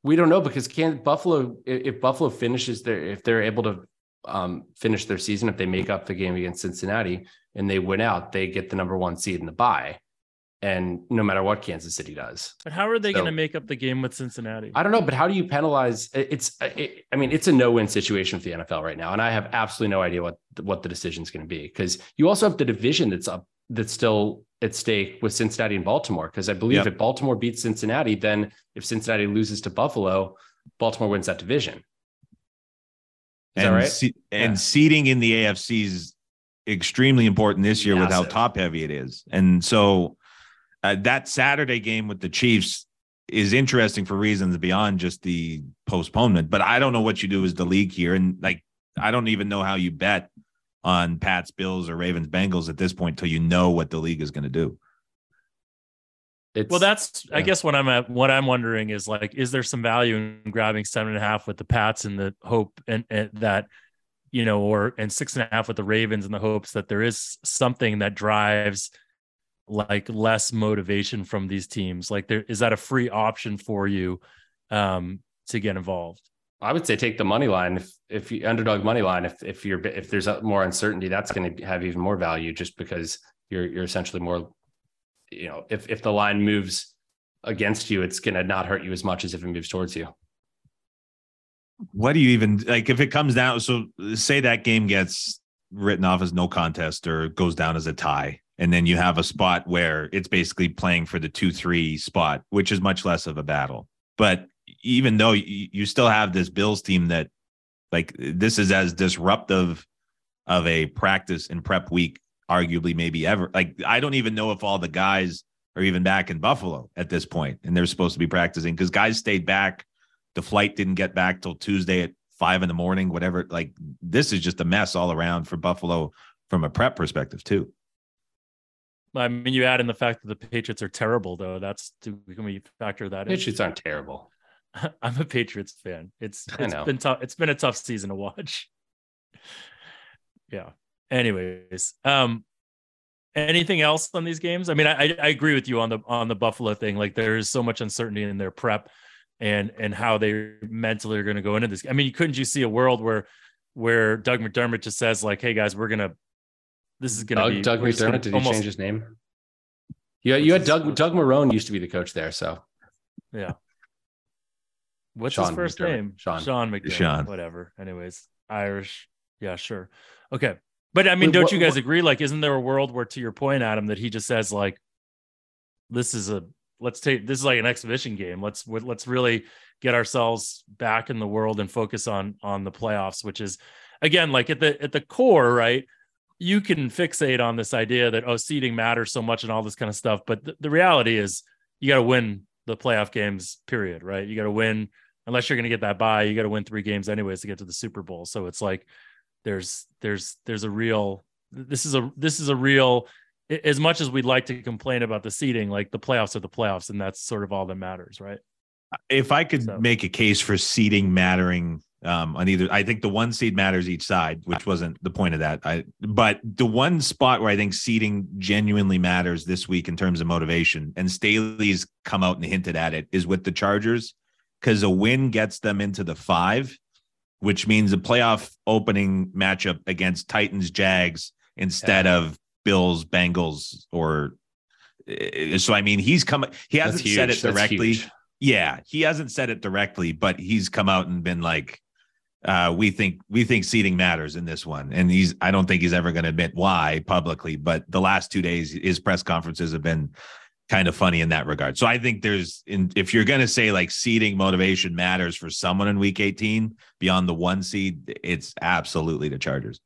We don't know because Buffalo finishes if they're able to finish their season, if they make up the game against Cincinnati and they win out, they get the number 1 seed in the bye. And no matter what Kansas City does. But how are they going to make up the game with Cincinnati? I don't know, but how do you penalize? It's a no-win situation for the NFL right now. And I have absolutely no idea what the decision is going to be. Cause you also have the division that's still at stake with Cincinnati and Baltimore. Cause I believe if Baltimore beats Cincinnati, then if Cincinnati loses to Buffalo, Baltimore wins that division. Is that right? Seeding in the AFC is extremely important this year with how top heavy it is. And so, that Saturday game with the Chiefs is interesting for reasons beyond just the postponement, but I don't know what you do as the league here. And like, I don't even know how you bet on Pats, Bills, or Ravens, Bengals at this point till you know what the league is going to do. I guess what I'm wondering is like, is there some value in grabbing 7.5 with the Pats in the hope and that, or 6.5 with the Ravens in the hopes that there is something that drives like less motivation from these teams? Like, there is that a free option for you to get involved? I would say take the money line if you underdog money line. If there's more uncertainty, that's going to have even more value just because you're essentially more, if the line moves against you, it's going to not hurt you as much as if it moves towards you. What do you even like if it comes down? So say that game gets written off as no contest or goes down as a tie. And then you have a spot where it's basically playing for the 2-3 spot, which is much less of a battle. But even though you still have this Bills team that like this is as disruptive of a practice and prep week, arguably maybe ever. Like, I don't even know if all the guys are even back in Buffalo at this point, and they're supposed to be practicing because guys stayed back. The flight didn't get back till Tuesday at 5 a.m, whatever. Like, this is just a mess all around for Buffalo from a prep perspective too. I mean, you add in the fact that the Patriots are terrible, though. Can we factor that in? Patriots aren't terrible. I'm a Patriots fan. It's been tough. It's been a tough season to watch. Yeah. Anyways, anything else on these games? I mean, I agree with you on the Buffalo thing. Like, there is so much uncertainty in their prep and how they mentally are going to go into this. I mean, couldn't you see a world where Doug McDermott just says like, "Hey guys, we're gonna." This is going to be Doug McDermott. Did he change his name? Yeah, you had Doug Marone used to be the coach there. So, yeah. What's Sean his first McDermott. Name? Sean McDermott. Sean. Whatever. Anyways, Irish. Yeah, sure. Okay, but I mean, don't you guys agree? Like, isn't there a world where, to your point, Adam, that he just says like, "This is like an exhibition game. Let's really get ourselves back in the world and focus on the playoffs," which is again like at the core, right? You can fixate on this idea that, seeding matters so much and all this kind of stuff. But the reality is you got to win the playoff games, period, right? You got to win, unless you're going to get that bye, you got to win 3 games anyways to get to the Super Bowl. So it's like, this is a real, as much as we'd like to complain about the seeding, like the playoffs are the playoffs and that's sort of all that matters, right? If I could make a case for seeding mattering, on either, I think the 1 seed matters each side, which wasn't the point of that. But the one spot where I think seeding genuinely matters this week in terms of motivation, and Staley's come out and hinted at it, is with the Chargers, because a win gets them into the 5, which means a playoff opening matchup against Titans, Jags instead of Bills, Bengals, or so. I mean, he's come. He hasn't said it directly. Yeah, he hasn't said it directly, but he's come out and been like, we think seeding matters in this one. And I don't think he's ever going to admit why publicly, but the last 2 days, his press conferences have been kind of funny in that regard. So I think if you're going to say like seeding motivation matters for someone in week 18 beyond the 1 seed, it's absolutely the Chargers.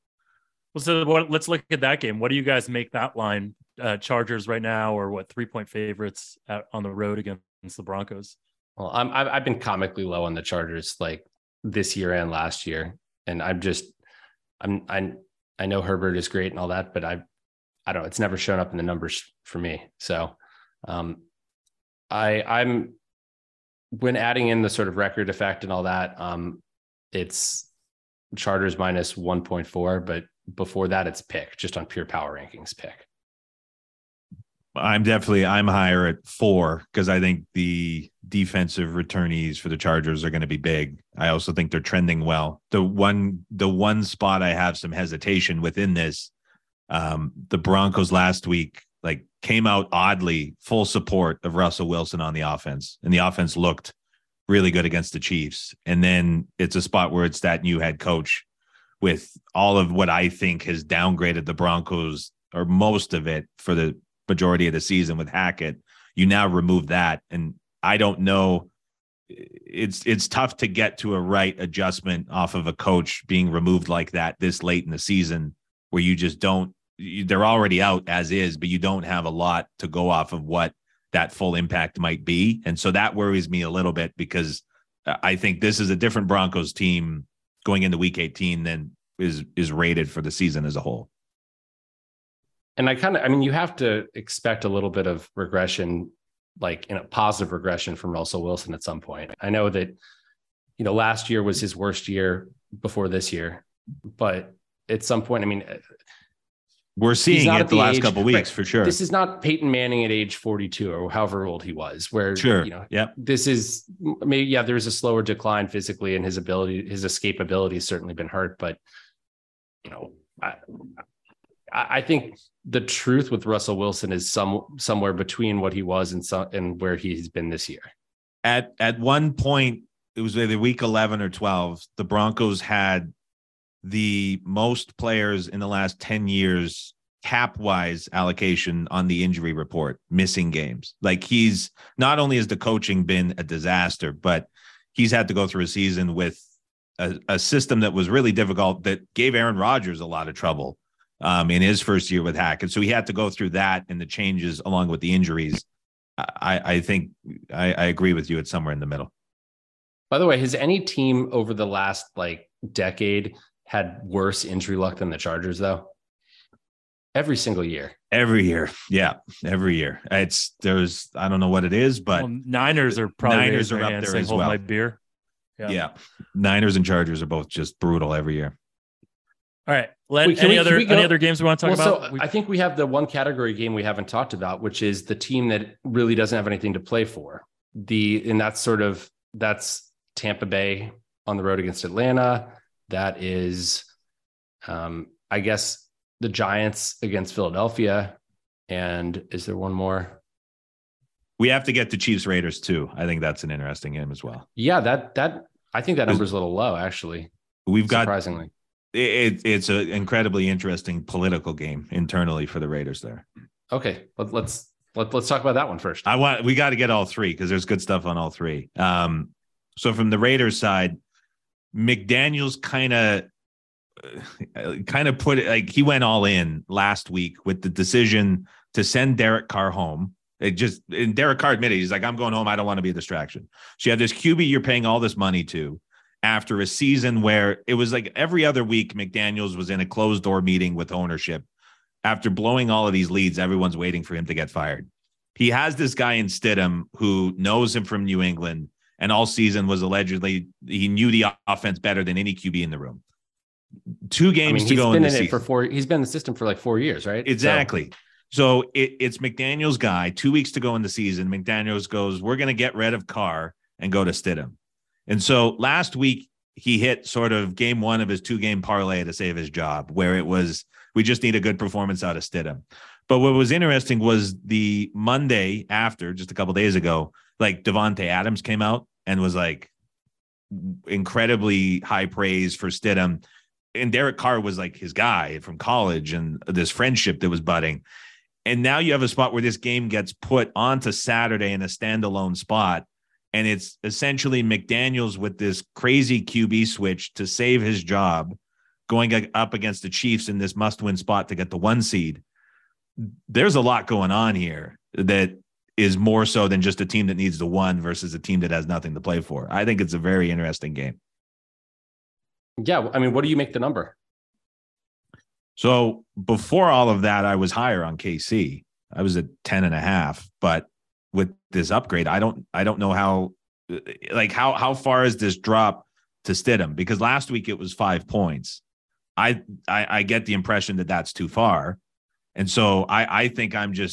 Well, so let's look at that game. What do you guys make that line? Chargers right now, or what, 3-point favorites on the road against the Broncos? Well, I've been comically low on the Chargers like this year and last year, and I know Herbert is great and all that, but I don't. It's never shown up in the numbers for me. So, I'm when adding in the sort of record effect and all that, it's Chargers minus 1.4, but before that, it's pick just on pure power rankings pick. I'm higher at 4 because I think the defensive returnees for the Chargers are going to be big. I also think they're trending well. The one spot I have some hesitation within this, the Broncos last week like came out oddly full support of Russell Wilson on the offense, and the offense looked really good against the Chiefs. And then it's a spot where it's that new head coach with all of what I think has downgraded the Broncos, or most of it, for the majority of the season with Hackett. You now remove that, and I don't know. It's tough to get to a right adjustment off of a coach being removed like that this late in the season, where you just don't. They're already out as is, but you don't have a lot to go off of what that full impact might be, and so that worries me a little bit, because I think this is a different Broncos team going into Week 18 than is rated for the season as a whole. And you have to expect a little bit of regression, like in a positive regression from Russell Wilson at some point. I know that, last year was his worst year before this year, but at some point, we're seeing it the last couple of weeks for sure. This is not Peyton Manning at age 42 or however old he was, where, this is maybe, there's a slower decline physically, and his escapability has certainly been hurt, but I think the truth with Russell Wilson is somewhere between what he was and where he's been this year. At one point, it was either week 11 or 12, the Broncos had the most players in the last 10 years cap-wise allocation on the injury report, missing games. Like, he's not only has the coaching been a disaster, but he's had to go through a season with a system that was really difficult, that gave Aaron Rodgers a lot of trouble in his first year with Hackett. So he had to go through that and the changes along with the injuries. I think I agree with you. It's somewhere in the middle. By the way, has any team over the last decade had worse injury luck than the Chargers though? Every single year. Every year. Yeah. Every year. I don't know what it is, but Niners are up there as well. Yeah. Niners and Chargers are both just brutal every year. All right. Any other games we want to talk about? So I think we have the one category game we haven't talked about, which is the team that really doesn't have anything to play for. That's Tampa Bay on the road against Atlanta. That is, I guess, the Giants against Philadelphia. And is there one more? We have to get to Chiefs Raiders too. I think that's an interesting game as well. Yeah, that I think that number's a little low actually. We've got surprisingly. It's an incredibly interesting political game internally for the Raiders there. Okay. Let's talk about that one first. We got to get all three, because there's good stuff on all three. So from the Raiders side, McDaniel's kind of put it like he went all in last week with the decision to send Derek Carr home. And Derek Carr admitted, he's like, I'm going home. I don't want to be a distraction. So you have this QB you're paying all this money to, after a season where it was like every other week, McDaniels was in a closed door meeting with ownership. After blowing all of these leads, everyone's waiting for him to get fired. He has this guy in Stidham who knows him from New England, and all season was allegedly he knew the offense better than any QB in the room. 2 games to go in the season. He's been in the system for like 4 years, right? Exactly. So it's McDaniels' guy. 2 weeks to go in the season. McDaniels goes, we're going to get rid of Carr and go to Stidham. And so last week he hit sort of game one of his 2-game parlay to save his job, where it was, we just need a good performance out of Stidham. But what was interesting was the Monday after, just a couple of days ago, like Devontae Adams came out and was like incredibly high praise for Stidham. And Derek Carr was like his guy from college and this friendship that was budding. And now you have a spot where this game gets put onto Saturday in a standalone spot. And it's essentially McDaniels with this crazy QB switch to save his job, going up against the Chiefs in this must-win spot to get the 1 seed. There's a lot going on here that is more so than just a team that needs the 1 versus a team that has nothing to play for. I think it's a very interesting game. Yeah. I mean, what do you make the number? So before all of that, I was higher on KC. I was at 10.5, but with this upgrade, I don't know how far is this drop to Stidham? Because last week it was 5 points. I get the impression that that's too far. And so I think I'm too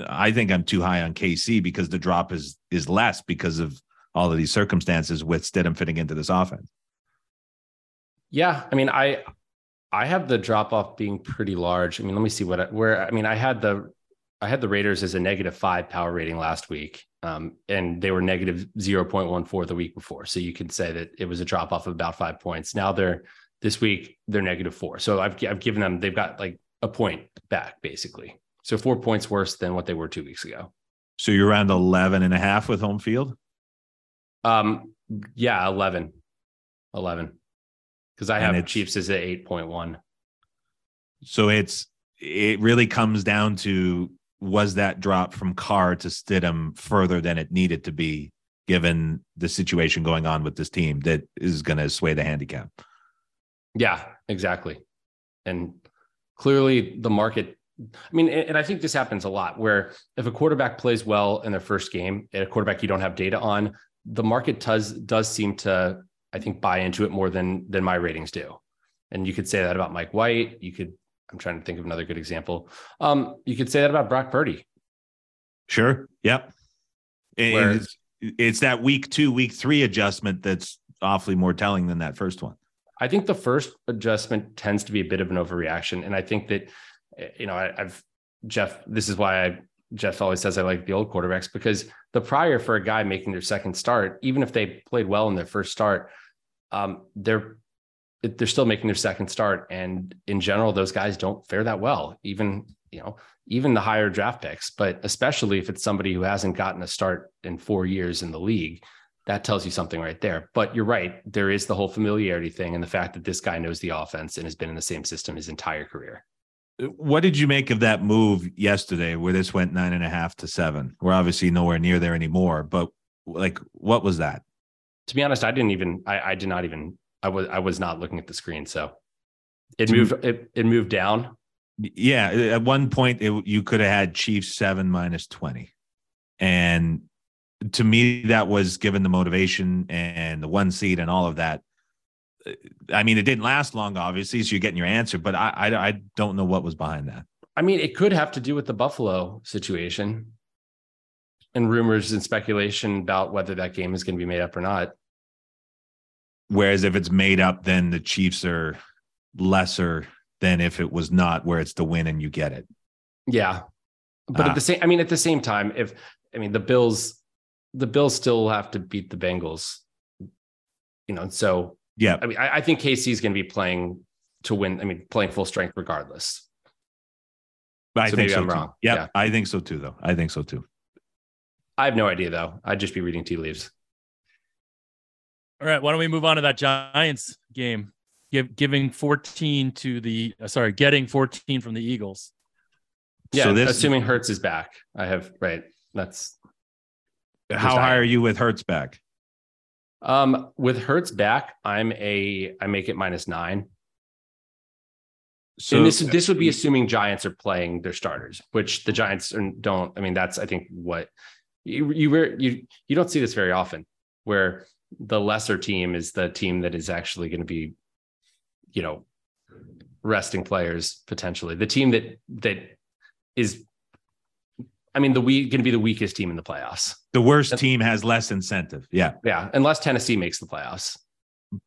high on KC because the drop is less because of all of these circumstances with Stidham fitting into this offense. Yeah. I mean, I have the drop off being pretty large. I mean, let me see I had the Raiders as a -5 power rating last week, and they were -0.14 the week before. So you could say that it was a drop off of about 5 points. Now this week they're -4. So I've given them, they've got like a point back basically. So 4 points worse than what they were 2 weeks ago. So you're around 11.5 with home field. Yeah, 11. Because I have Chiefs as at 8.1. So it really comes down to, was that drop from Carr to Stidham further than it needed to be, given the situation going on with this team that is going to sway the handicap? Yeah, exactly. And clearly the market, I mean, and I think this happens a lot, where if a quarterback plays well in their first game, and a quarterback you don't have data on, the market does seem to, I think, buy into it more than my ratings do. And you could say that about Mike White. I'm trying to think of another good example. You could say that about Brock Purdy. Sure. Yep. Where, and it's that week 2, week 3 adjustment that's awfully more telling than that first one. I think the first adjustment tends to be a bit of an overreaction. And I think that, you know, Jeff always says I like the old quarterbacks, because the prior for a guy making their second start, even if they played well in their first start, they're still making their second start. And in general, those guys don't fare that well, even the higher draft picks, but especially if it's somebody who hasn't gotten a start in 4 years in the league, that tells you something right there. But you're right. There is the whole familiarity thing and the fact that this guy knows the offense and has been in the same system his entire career. What did you make of that move yesterday where this went 9.5 to 7? We're obviously nowhere near there anymore, but like, what was that? To be honest, I was not looking at the screen. So it moved, it moved down. Yeah. At one point you could have had Chiefs 7 -20. And to me, that was, given the motivation and the 1 seed and all of that, I mean, it didn't last long, obviously, so you're getting your answer, but I don't know what was behind that. I mean, it could have to do with the Buffalo situation and rumors and speculation about whether that game is going to be made up or not. Whereas if it's made up, then the Chiefs are lesser than if it was not, where it's the win and you get it. Yeah. But at the same time, the Bills still have to beat the Bengals, so. Yeah, I mean, I think KC is going to be playing to win. I mean, playing full strength regardless. But I think so. I'm wrong. Yep. Yeah, I think so too, though. I have no idea, though. I'd just be reading tea leaves. All right, why don't we move on to that Giants game? Getting 14 from the Eagles. Yeah, so assuming Hurts is back, I have right. That's how high are you with Hurts back? With Hurts back, I make it -9. So, and this would be assuming Giants are playing their starters, which the Giants don't. I mean, that's, I think, what you don't see this very often, where the lesser team is the team that is actually going to be, resting players potentially. The team that is I mean, going to be the weakest team in the playoffs. The worst team has less incentive. Yeah. Yeah. Unless Tennessee makes the playoffs.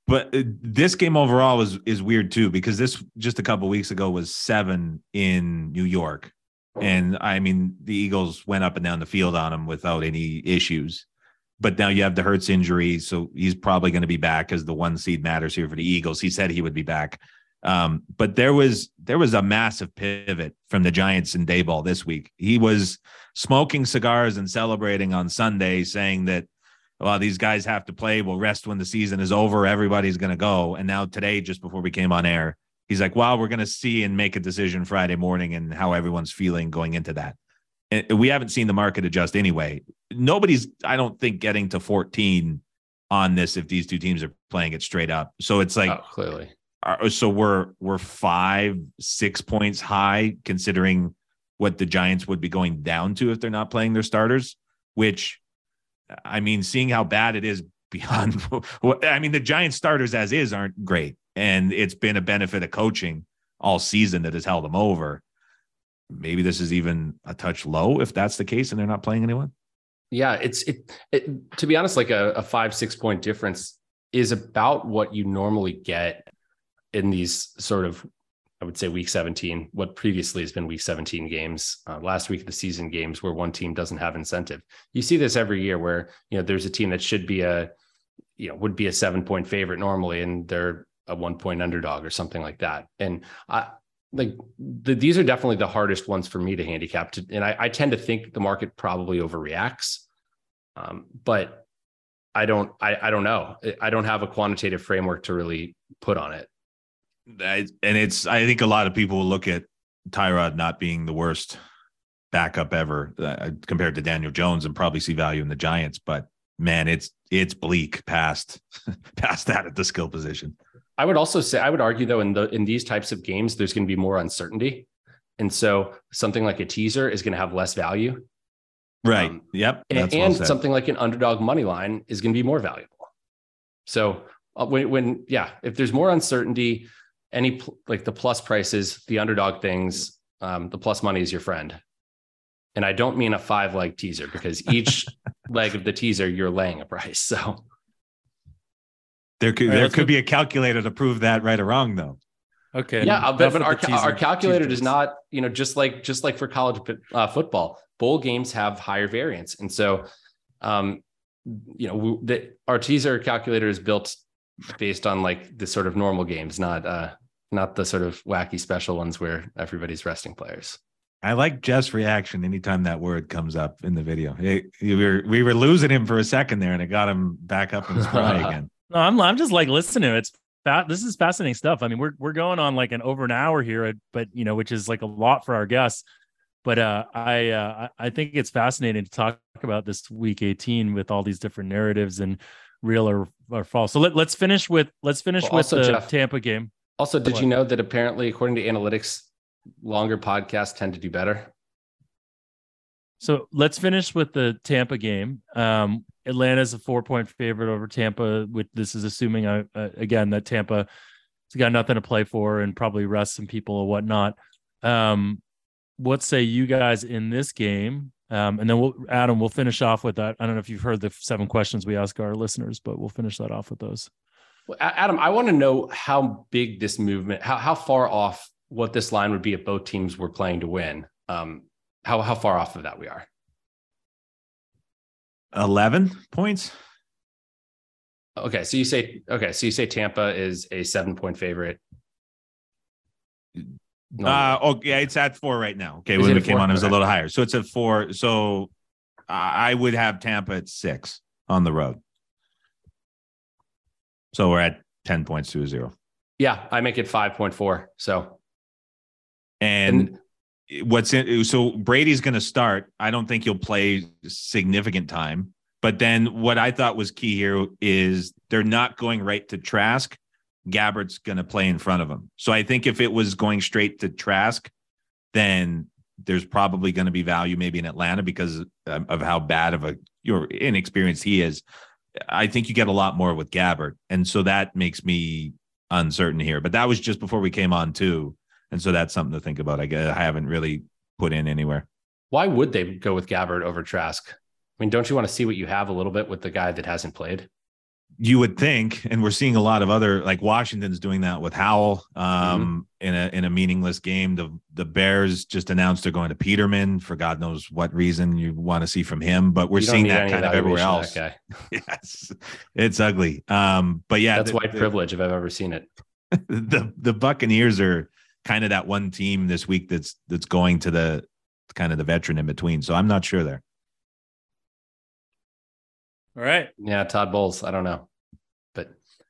But this game overall is weird too, because this just a couple of weeks ago was 7 in New York. And I mean, the Eagles went up and down the field on him without any issues. But now you have the Hurts injury. So he's probably going to be back because the 1 seed matters here for the Eagles. He said he would be back. But there was a massive pivot from the Giants and Daboll this week. He was smoking cigars and celebrating on Sunday, saying that, well, these guys have to play. We'll rest when the season is over. Everybody's going to go. And now today, just before we came on air, he's like, well, we're going to see and make a decision Friday morning and how everyone's feeling going into that. And we haven't seen the market adjust anyway. Nobody's, I don't think, getting to 14 on this if these two teams are playing it straight up. So it's like, oh, clearly. So we're 5-6 points high considering what the Giants would be going down to if they're not playing their starters, which, I mean, seeing how bad it is beyond what, I mean, the Giants starters as is aren't great. And it's been a benefit of coaching all season that has held them over. Maybe this is even a touch low if that's the case and they're not playing anyone. Yeah. It's to be honest, like a 5-6 point difference is about what you normally get in these sort of, I would say week 17, what previously has been week 17 games, last week of the season games where one team doesn't have incentive. You see this every year where, you know, there's a team that should be would be a 7-point favorite normally, and they're a 1-point underdog or something like that. And these are definitely the hardest ones for me to handicap. And I tend to think the market probably overreacts, but I don't know. I don't have a quantitative framework to really put on it. And I think a lot of people will look at Tyrod not being the worst backup ever compared to Daniel Jones and probably see value in the Giants. But man, it's bleak past that at the skill position. I would also say, I would argue though, in these types of games, there's going to be more uncertainty. And so something like a teaser is going to have less value. Right. Yep. And something like an underdog money line is going to be more valuable. So if there's more uncertainty, the plus prices, the underdog things, the plus money is your friend. And I don't mean a 5-leg teaser, because each leg of the teaser, you're laying a price. So there could be a calculator to prove that right or wrong though. Okay. Yeah. But our calculator does not, you know, just like for college football, bowl games have higher variance. And so, you know, our teaser calculator is built based on like the sort of normal games, not the sort of wacky special ones where everybody's resting players. I like Jeff's reaction anytime that word comes up in the video. We were losing him for a second there, and it got him back up in his pride again. No, I'm just like listening to it. This is fascinating stuff. I mean, we're going on like over an hour here, but you know, which is like a lot for our guests. But I think it's fascinating to talk about this week 18 with all these different narratives and real or false. So let's finish with the Jeff, Tampa game. Also, did you know that apparently, according to analytics, longer podcasts tend to do better? So let's finish with the Tampa game. Atlanta's a 4-point favorite over Tampa. Which this is assuming again that Tampa's got nothing to play for and probably rest some people or whatnot. What say you guys in this game? And then Adam, we'll finish off with that. I don't know if you've heard the 7 questions we ask our listeners, but we'll finish that off with those. Well, Adam, I want to know how big this movement, how far off what this line would be if both teams were playing to win. How far off of that we are? 11 points. Okay. So you say Tampa is a 7-point favorite. It's at 4 right now. Okay, when we came on, it was a little higher. So it's at 4. So I would have Tampa at 6 on the road. So we're at 10 points to 0. Yeah, I make it 5.4. So, and what's in? So Brady's going to start. I don't think he'll play significant time. But then what I thought was key here is they're not going right to Trask. Gabbert's going to play in front of him. So I think if it was going straight to Trask, then there's probably going to be value maybe in Atlanta because of how bad of your inexperienced he is. I think you get a lot more with Gabbert. And so that makes me uncertain here, but that was just before we came on too. And so that's something to think about. I haven't really put in anywhere. Why would they go with Gabbert over Trask? I mean, don't you want to see what you have a little bit with the guy that hasn't played? You would think, and we're seeing a lot of other, like Washington's doing that with Howell in a meaningless game. The Bears just announced they're going to Peterman for God knows what reason you want to see from him, but we're seeing that kind of everywhere else. Yes, it's ugly. But yeah, that's white privilege if I've ever seen it. The Buccaneers are kind of that one team this week that's going to the kind of the veteran in between. So I'm not sure there. All right. Yeah. Todd Bowles. I don't know, but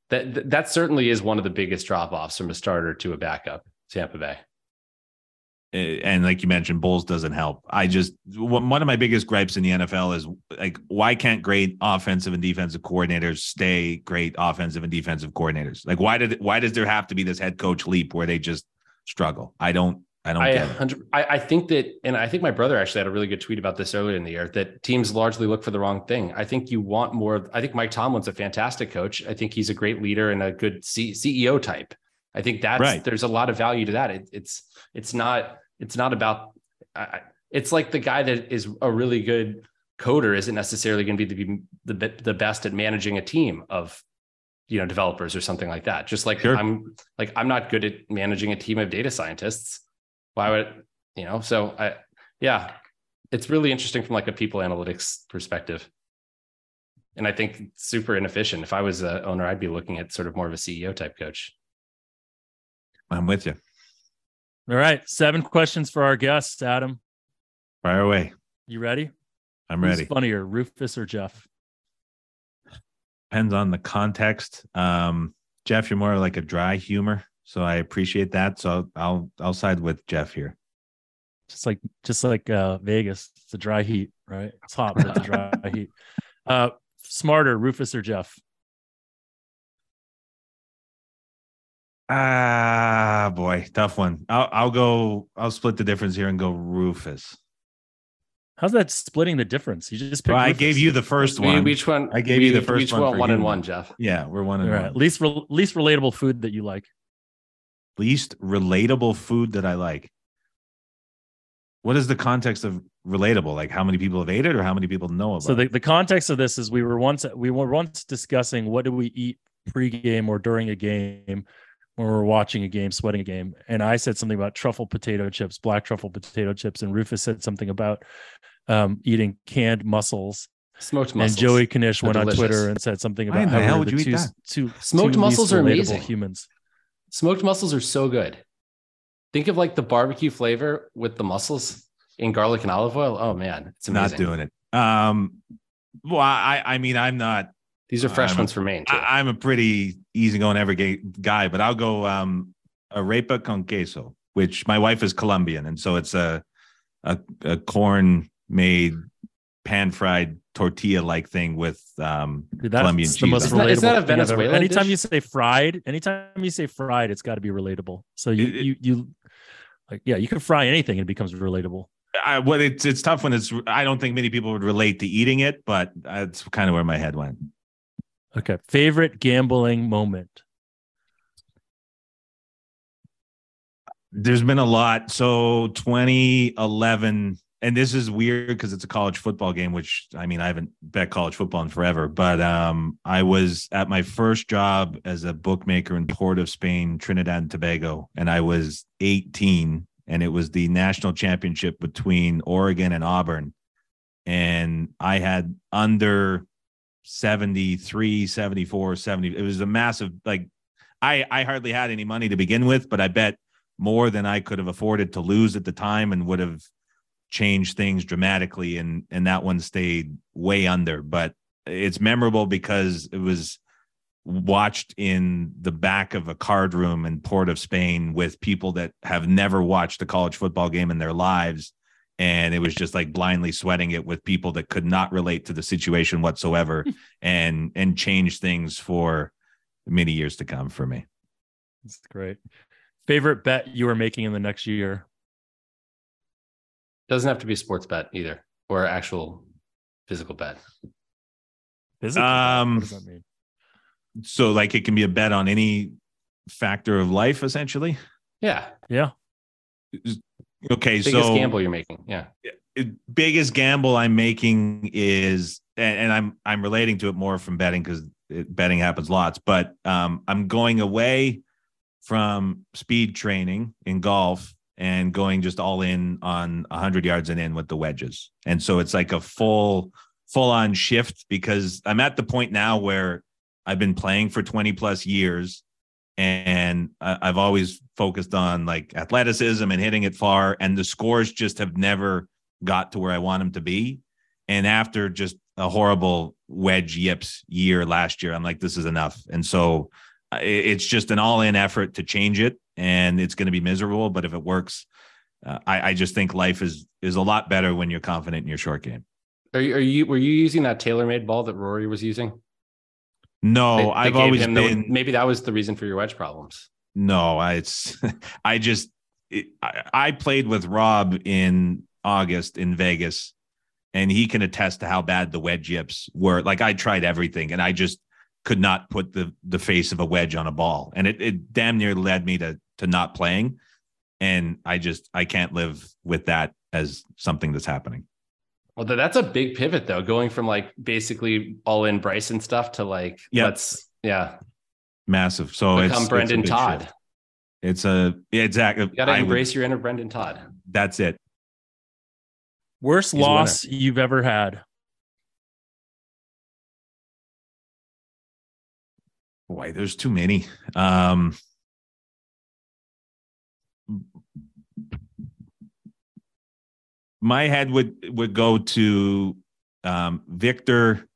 that certainly is one of the biggest drop-offs from a starter to a backup, Tampa Bay. And like you mentioned, Bowles doesn't help. One of my biggest gripes in the NFL is like, why can't great offensive and defensive coordinators stay great offensive and defensive coordinators? Like why does there have to be this head coach leap where they just struggle? I don't get it. I think that, and I think my brother actually had a really good tweet about this earlier in the year, that teams largely look for the wrong thing. I think you want more. I think Mike Tomlin's a fantastic coach. I think he's a great leader and a good CEO type. I think that's right. There's a lot of value to that. It's not about it's like the guy that is a really good coder isn't necessarily going to be the best at managing a team of, developers or something like that. Just like, sure. I'm not good at managing a team of data scientists. Why would, it's really interesting from like a people analytics perspective. And I think it's super inefficient. If I was an owner, I'd be looking at sort of more of a CEO type coach. I'm with you. All right. 7 questions for our guests, Adam. Fire away. You ready? I'm ready. Who's funnier, Rufus or Jeff? Depends on the context. Jeff, you're more like a dry humor. So I appreciate that. So I'll side with Jeff here. Just like Vegas, it's a dry heat, right? It's hot, but it's a dry heat. Smarter, Rufus or Jeff? Ah, boy, tough one. I'll split the difference here and go Rufus. How's that splitting the difference? You just picked. Well, I gave you the first one. Which one? I gave you the first one. One and one, Jeff. Yeah, we're one and one. Right. Least relatable food that you like. Least relatable food that I like. What is the context of relatable? Like how many people have ate it or how many people know about it? So the context of this is we were once discussing what do we eat pregame or during a game when we're watching a game, sweating a game. And I said something about truffle potato chips, black truffle potato chips. And Rufus said something about eating canned mussels. Smoked mussels. And Joey Kanish went on Twitter and said something about how would you eat that? Smoked mussels are amazing. Humans. Smoked mussels are so good. Think of like the barbecue flavor with the mussels in garlic and olive oil. Oh man, it's amazing. Not doing it. Well, I mean, I'm not. These are fresh ones from Maine. Too. I'm a pretty easygoing everyday guy, but I'll go arepa con queso, which my wife is Colombian, and so it's a corn made pan fried tortilla-like thing with Colombian cheese. It's not a Venezuelan. Anytime you say fried, it's got to be relatable. So you can fry anything and it becomes relatable. It's tough when it's. I don't think many people would relate to eating it, but that's kind of where my head went. Okay, favorite gambling moment. There's been a lot. So 2011. And this is weird because it's a college football game, which I mean, I haven't bet college football in forever, but I was at my first job as a bookmaker in Port of Spain, Trinidad and Tobago, and I was 18, and it was the national championship between Oregon and Auburn. And I had under 73, 74, 70. It was a massive, like I hardly had any money to begin with, but I bet more than I could have afforded to lose at the time and would have change things dramatically, and that one stayed way under, but it's memorable because it was watched in the back of a card room in Port of Spain with people that have never watched a college football game in their lives, and it was just like blindly sweating it with people that could not relate to the situation whatsoever and change things for many years to come for me. That's great. Favorite bet you are making in the next year? Doesn't have to be a sports bet either, or actual physical bet. What does that mean? So like it can be a bet on any factor of life, essentially. Yeah. Okay, so biggest gamble you're making. Yeah. Biggest gamble I'm making is, and I'm relating to it more from betting because betting happens lots, but I'm going away from speed training in golf and going just all in on 100 yards and in with the wedges. And so it's like a full on shift, because I'm at the point now where I've been playing for 20 plus years and I've always focused on like athleticism and hitting it far, and the scores just have never got to where I want them to be. And after just a horrible wedge yips year last year, I'm like, this is enough. And so it's just an all-in effort to change it, and it's going to be miserable. But if it works, I just think life is a lot better when you're confident in your short game. Were you using that TaylorMade ball that Rory was using? No, I've always been. Maybe that was the reason for your wedge problems. No, I played with Rob in August in Vegas, and he can attest to how bad the wedge yips were. Like, I tried everything, and I just could not put the face of a wedge on a ball. And it damn near led me to not playing. And I can't live with that as something that's happening. Well, that's a big pivot though, going from like basically all in Bryson stuff to like, yep. Massive. So become Brendan Todd. Shift. Exactly. You got to embrace your inner Brendan Todd. That's it. Worst loss you've ever had. Boy, there's too many. My head would go to Victor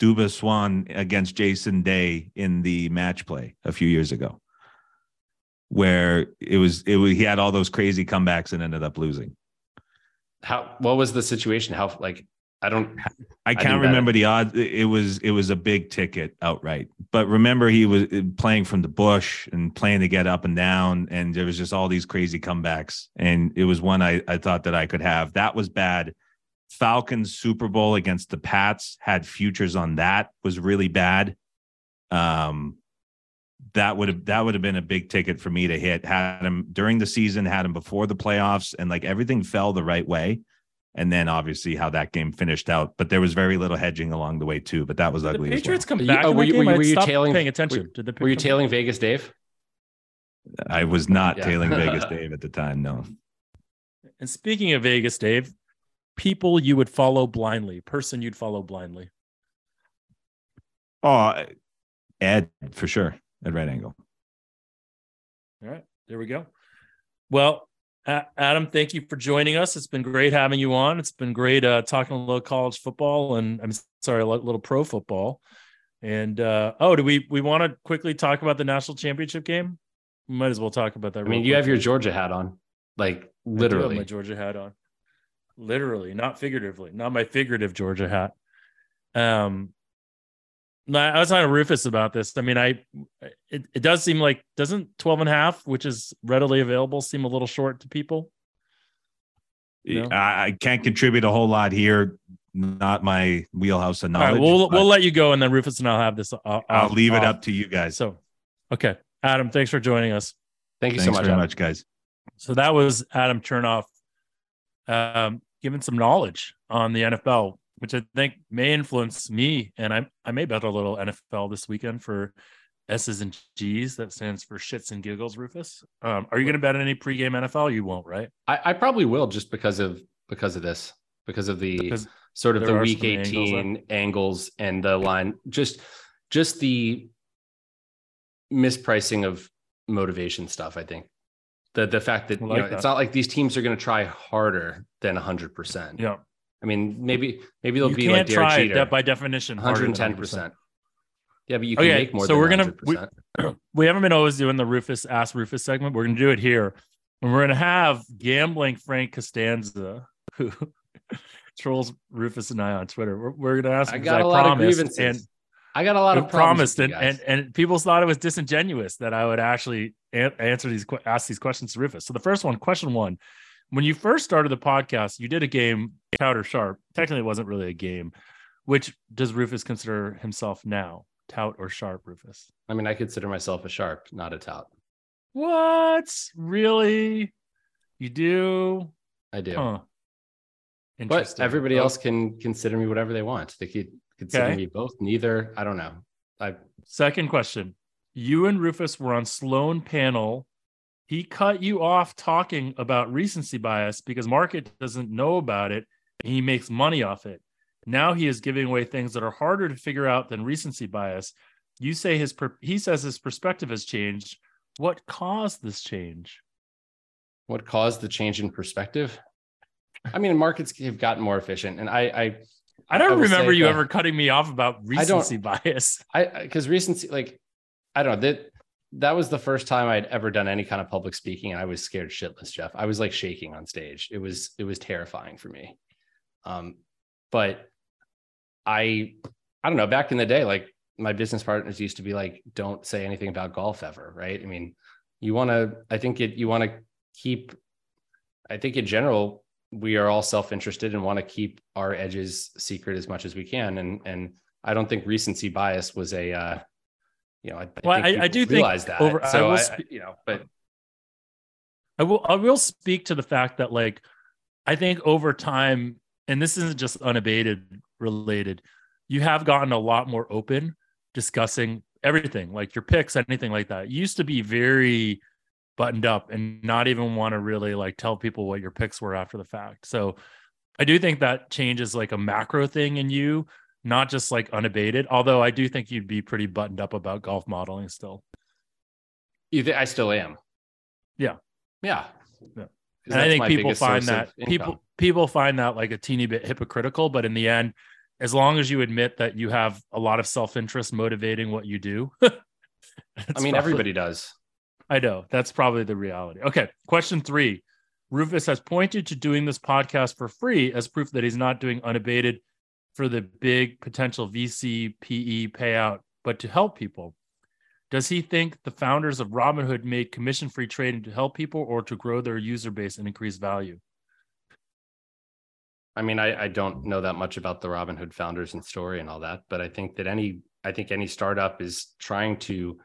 Duboswan against Jason Day in the match play a few years ago, where it was he had all those crazy comebacks and ended up losing. What was the situation? I can't remember the odds. It was a big ticket outright, but remember he was playing from the bush and playing to get up and down. And there was just all these crazy comebacks. And it was one I thought that I could have. That was bad. Falcons Super Bowl against the Pats, had futures on that, was really bad. That would have been a big ticket for me to hit. Had him during the season, had him before the playoffs, and like everything fell the right way. And then obviously how that game finished out, but there was very little hedging along the way too. But that was ugly. The Patriots come back. Were you tailing Vegas Dave? I was not tailing Vegas Dave at the time. No. And speaking of Vegas Dave, people you would follow blindly, person you'd follow blindly. Oh, Ed for sure. At Right Angle. All right, there we go. Well, Adam, thank you for joining us. It's been great having you on. It's been great talking a little college football, and I'm sorry, a little pro football. And do we want to quickly talk about the national championship game? We might as well talk about that. I mean, you have your Georgia hat on, like literally. I do have my Georgia hat on, literally, not figuratively, not my figurative Georgia hat. I was talking to Rufus about this. I mean, it does seem like, doesn't 12.5, which is readily available, seem a little short to people? You know? I can't contribute a whole lot here. Not my wheelhouse of knowledge. All right, we'll let you go, and then Rufus and I'll have this. I'll leave it up to you guys. So, okay, Adam, thanks for joining us. Thanks so much, guys. So that was Adam Chernoff, giving some knowledge on the NFL, which I think may influence me. And I may bet a little NFL this weekend for S's and G's. That stands for shits and giggles, Rufus. Are you going to bet any pregame NFL? You won't, right? I probably will, just because of this, because sort of the week 18 angles and the line, just the mispricing of motivation stuff. I think the fact that, that it's not like these teams are going to try harder than 100%. Yeah. I mean, maybe they'll be like Derek Jeter. That by definition, 110%. Yeah, but you can make more. So we're gonna 100%. We haven't been always doing the Rufus Ask Rufus segment. We're gonna do it here, and we're gonna have gambling Frank Costanza, who trolls Rufus and I on Twitter. We're gonna ask. I got a lot of promises. And people thought it was disingenuous that I would actually ask these questions to Rufus. So the first one, question one. When you first started the podcast, you did a game, Tout or Sharp. Technically, it wasn't really a game. Which does Rufus consider himself now? Tout or Sharp, Rufus? I mean, I consider myself a Sharp, not a Tout. What? Really? You do? I do. Huh. But everybody else can consider me whatever they want. They could consider me both, neither. I don't know. Second question. You and Rufus were on Sloan panel. He cut you off talking about recency bias because market doesn't know about it. And he makes money off it. Now he is giving away things that are harder to figure out than recency bias. You say he says his perspective has changed. What caused this change? What caused the change in perspective? I mean, markets have gotten more efficient, and I don't remember you ever cutting me off about recency bias. Because recency, like, I don't know, that was the first time I'd ever done any kind of public speaking, and I was scared shitless, Jeff. I was like shaking on stage. It was terrifying for me. But I don't know, back in the day, like my business partners used to be like, don't say anything about golf ever. Right. I mean, I think in general, we are all self-interested and want to keep our edges secret as much as we can. And I don't think recency bias was I will speak to the fact that, like, I think over time, and this isn't just unabated related, you have gotten a lot more open discussing everything, like your picks, anything like that. You used to be very buttoned up and not even want to really like tell people what your picks were after the fact. So I do think that change is like a macro thing in you, not just like unabated. Although I do think you'd be pretty buttoned up about golf modeling still. I still am. Yeah. And I think people find that like a teeny bit hypocritical, but in the end, as long as you admit that you have a lot of self-interest motivating what you do. Everybody does. I know. That's probably the reality. Okay. Question 3. Rufus has pointed to doing this podcast for free as proof that he's not doing unabated for the big potential VC PE payout, but to help people. Does he think the founders of Robinhood made commission-free trading to help people or to grow their user base and increase value? I mean, I don't know that much about the Robinhood founders and story and all that, but I think that any startup is trying to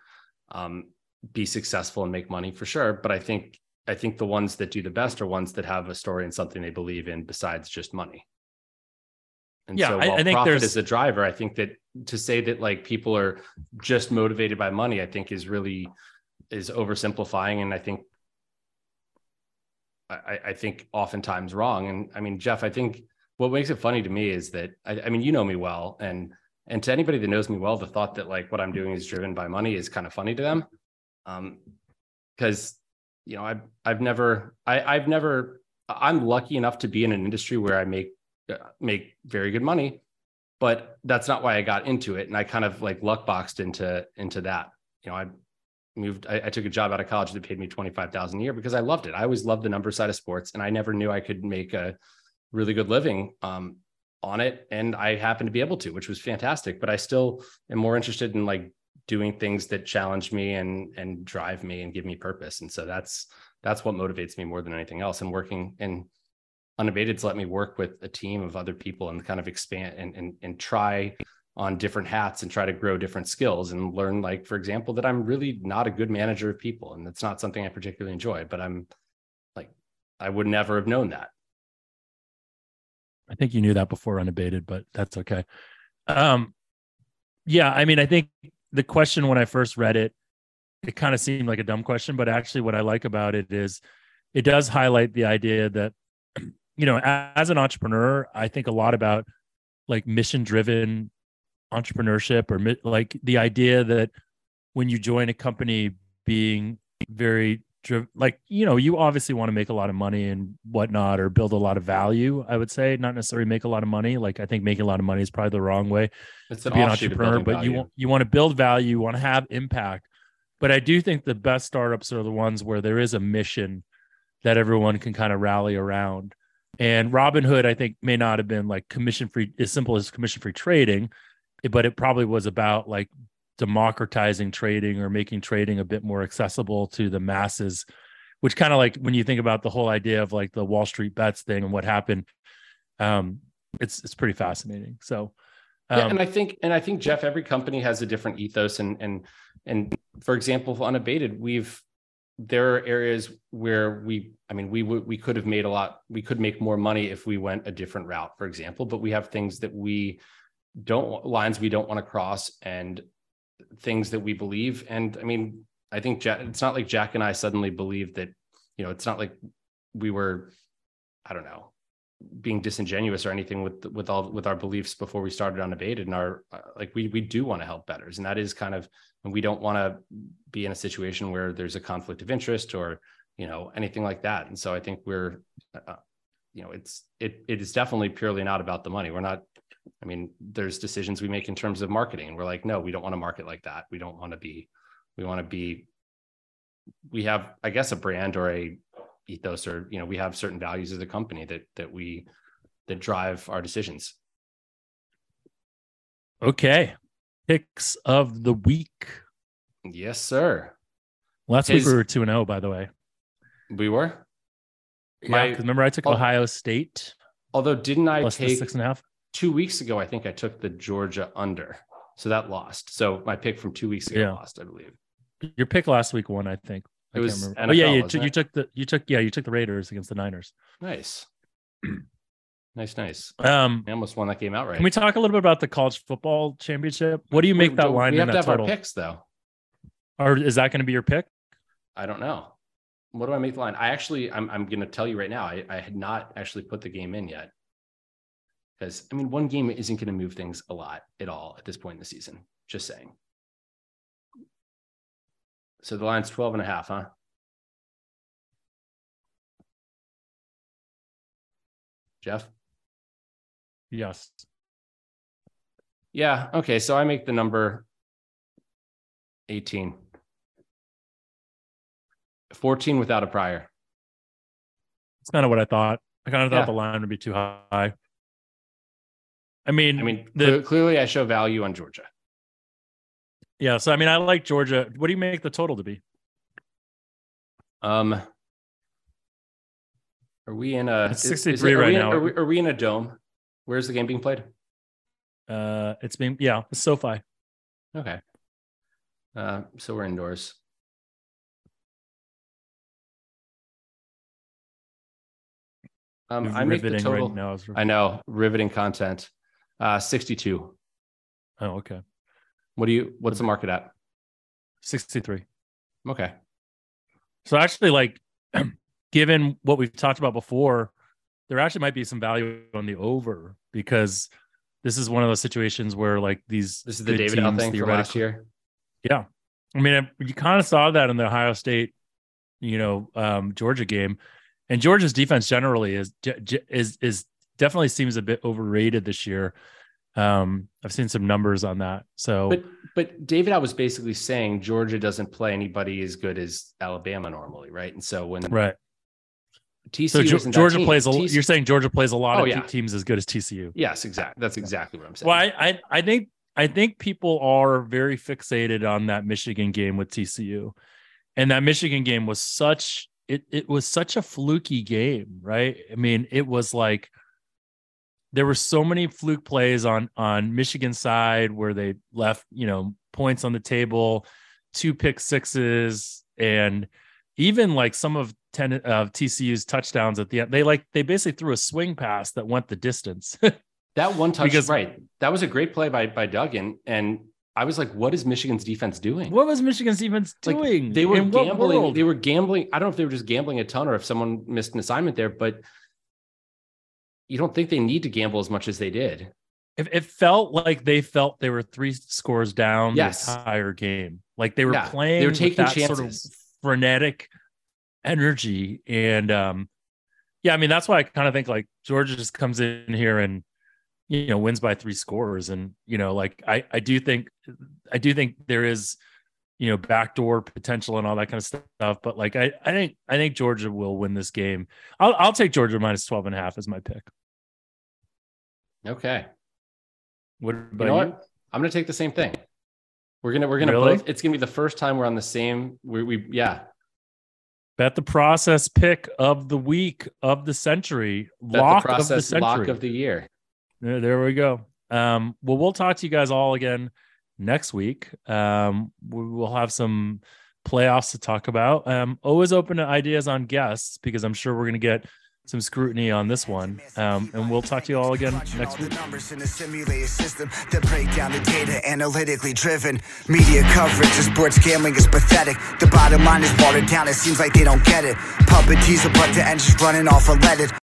be successful and make money for sure. But I think the ones that do the best are ones that have a story and something they believe in besides just money. And yeah, so while I think profit is a driver, I think that to say that like people are just motivated by money, I think is oversimplifying. And I think oftentimes wrong. And I mean, Jeff, I think what makes it funny to me is that, I mean, you know me well, and to anybody that knows me well, the thought that like what I'm doing is driven by money is kind of funny to them. Because, you know, I'm lucky enough to be in an industry where I make very good money, but that's not why I got into it. And I kind of like luck boxed into that. You know, I took a job out of college that paid me $25,000 a year because I loved it. I always loved the number side of sports, and I never knew I could make a really good living on it. And I happened to be able to, which was fantastic, but I still am more interested in like doing things that challenge me and drive me and give me purpose. And so that's what motivates me more than anything else. And working in Unabated's let me work with a team of other people and kind of expand and try on different hats and try to grow different skills and learn, like, for example, that I'm really not a good manager of people. And that's not something I particularly enjoy, but I'm like, I would never have known that. I think you knew that before Unabated, but that's okay. Yeah. I mean, I think the question, when I first read it, it kind of seemed like a dumb question, but actually what I like about it is it does highlight the idea that, you know, as an entrepreneur, I think a lot about like mission-driven entrepreneurship, or like the idea that when you join a company being very driven, like, you know, you obviously want to make a lot of money and whatnot, or build a lot of value, I would say, not necessarily make a lot of money. Like, I think making a lot of money is probably the wrong way to be an entrepreneur, but you want to build value, you want to have impact. But I do think the best startups are the ones where there is a mission that everyone can kind of rally around. And Robinhood, I think, may not have been like commission-free, as simple as commission-free trading, but it probably was about like democratizing trading or making trading a bit more accessible to the masses, which kind of like when you think about the whole idea of like the Wall Street Bets thing and what happened, it's pretty fascinating. So, yeah, and I think Jeff, every company has a different ethos, and for example, for Unabated, we've there are areas where we could have made a lot. We could make more money if we went a different route, for example, but we have things that we don't, lines we don't want to cross and things that we believe. And I mean, I think Jack, it's not like Jack and I suddenly believe that, you know, it's not like we were, I don't know, being disingenuous or anything with our beliefs before we started Unabated, and our, like, we do want to help bettors, and that is kind of, and we don't want to be in a situation where there's a conflict of interest or, you know, anything like that. And so I think we're, you know, it is definitely purely not about the money. We're not, I mean, there's decisions we make in terms of marketing and we're like, no, we don't want to market like that. We don't want to be, we have, I guess, a brand or a ethos, or, you know, we have certain values as a company that drive our decisions. Okay. Picks of the week. Yes, sir. Last week we were 2-0, by the way. We were? Yeah, because remember I took Ohio State. Although didn't I take 6.5? 2 weeks ago, I think I took the Georgia under. So that lost. So my pick from 2 weeks ago lost, I believe. Your pick last week won, I think. It was NFL, oh yeah, you took the Raiders against the Niners. Nice. nice. I almost won that game outright. Can we talk a little bit about the college football championship? What do you make that line? We have to have total? Our picks though. Or is that going to be your pick? I don't know. What do I make the line? I'm going to tell you right now. I had not actually put the game in yet, because I mean, one game isn't going to move things a lot at all at this point in the season. Just saying. So the line's 12.5, huh? Jeff? Yes. Yeah. Okay. So I make the number 18. 14 without a prior. That's kind of what I thought. I kind of thought the line would be too high. I mean, clearly I show value on Georgia. Yeah, so I mean, I like Georgia. What do you make the total to be? Are we in a... It's 63 right now. Are we in a dome? Where's the game being played? It's SoFi. Okay. So we're indoors. I make the total. Right now. I know, riveting content. 62. Oh, okay. What's the market at? 63. Okay. So actually, like, given what we've talked about before, there actually might be some value on the over, because this is one of those situations where, like, this is the David L thing from last year. Yeah. I mean, you kind of saw that in the Ohio State, you know, Georgia game, and Georgia's defense generally is definitely seems a bit overrated this year. I've seen some numbers on that. So, but David, I was basically saying Georgia doesn't play anybody as good as Alabama normally, right? And so when right, TCU so Georgia team. Plays. You're saying Georgia plays a lot of teams as good as TCU. Yes, exactly. That's exactly what I'm saying. Well, I think people are very fixated on that Michigan game with TCU, and that Michigan game was such it was such a fluky game, right? I mean, it was like. There were so many fluke plays on Michigan's side where they left, you know, points on the table, 2 pick-sixes, and even like some of TCU's touchdowns at the end. They basically threw a swing pass that went the distance. That one touchdown, right? That was a great play by Duggan, and I was like, "What is Michigan's defense doing? What was Michigan's defense doing? Like, they were gambling. They were gambling. I don't know if they were just gambling a ton or if someone missed an assignment there, but." You don't think they need to gamble as much as they did. It felt like they felt they were 3 scores down the entire game. Like they were playing, they were taking chances, sort of frenetic energy. And I mean, that's why I kind of think like Georgia just comes in here and, you know, wins by 3 scores. And, you know, like I do think there is, you know, backdoor potential and all that kind of stuff. But like, I think Georgia will win this game. I'll take Georgia minus 12.5 as my pick. Okay. What? I'm going to take the same thing. We're going to really? Both. It's going to be the first time we're on the same. We Bet the process pick of the week of the century. Lock of the year. There we go. Well, we'll talk to you guys all again next week. We will have some playoffs to talk about. Always open to ideas on guests, because I'm sure we're going to get some scrutiny on this one, and we'll talk to you all again next week. Numbers in a simulated system that break down the data, analytically driven media coverage of sports gambling is pathetic. The bottom line is watered down, it seems like they don't get it. Puppet teaser, but the engine's running off unleaded.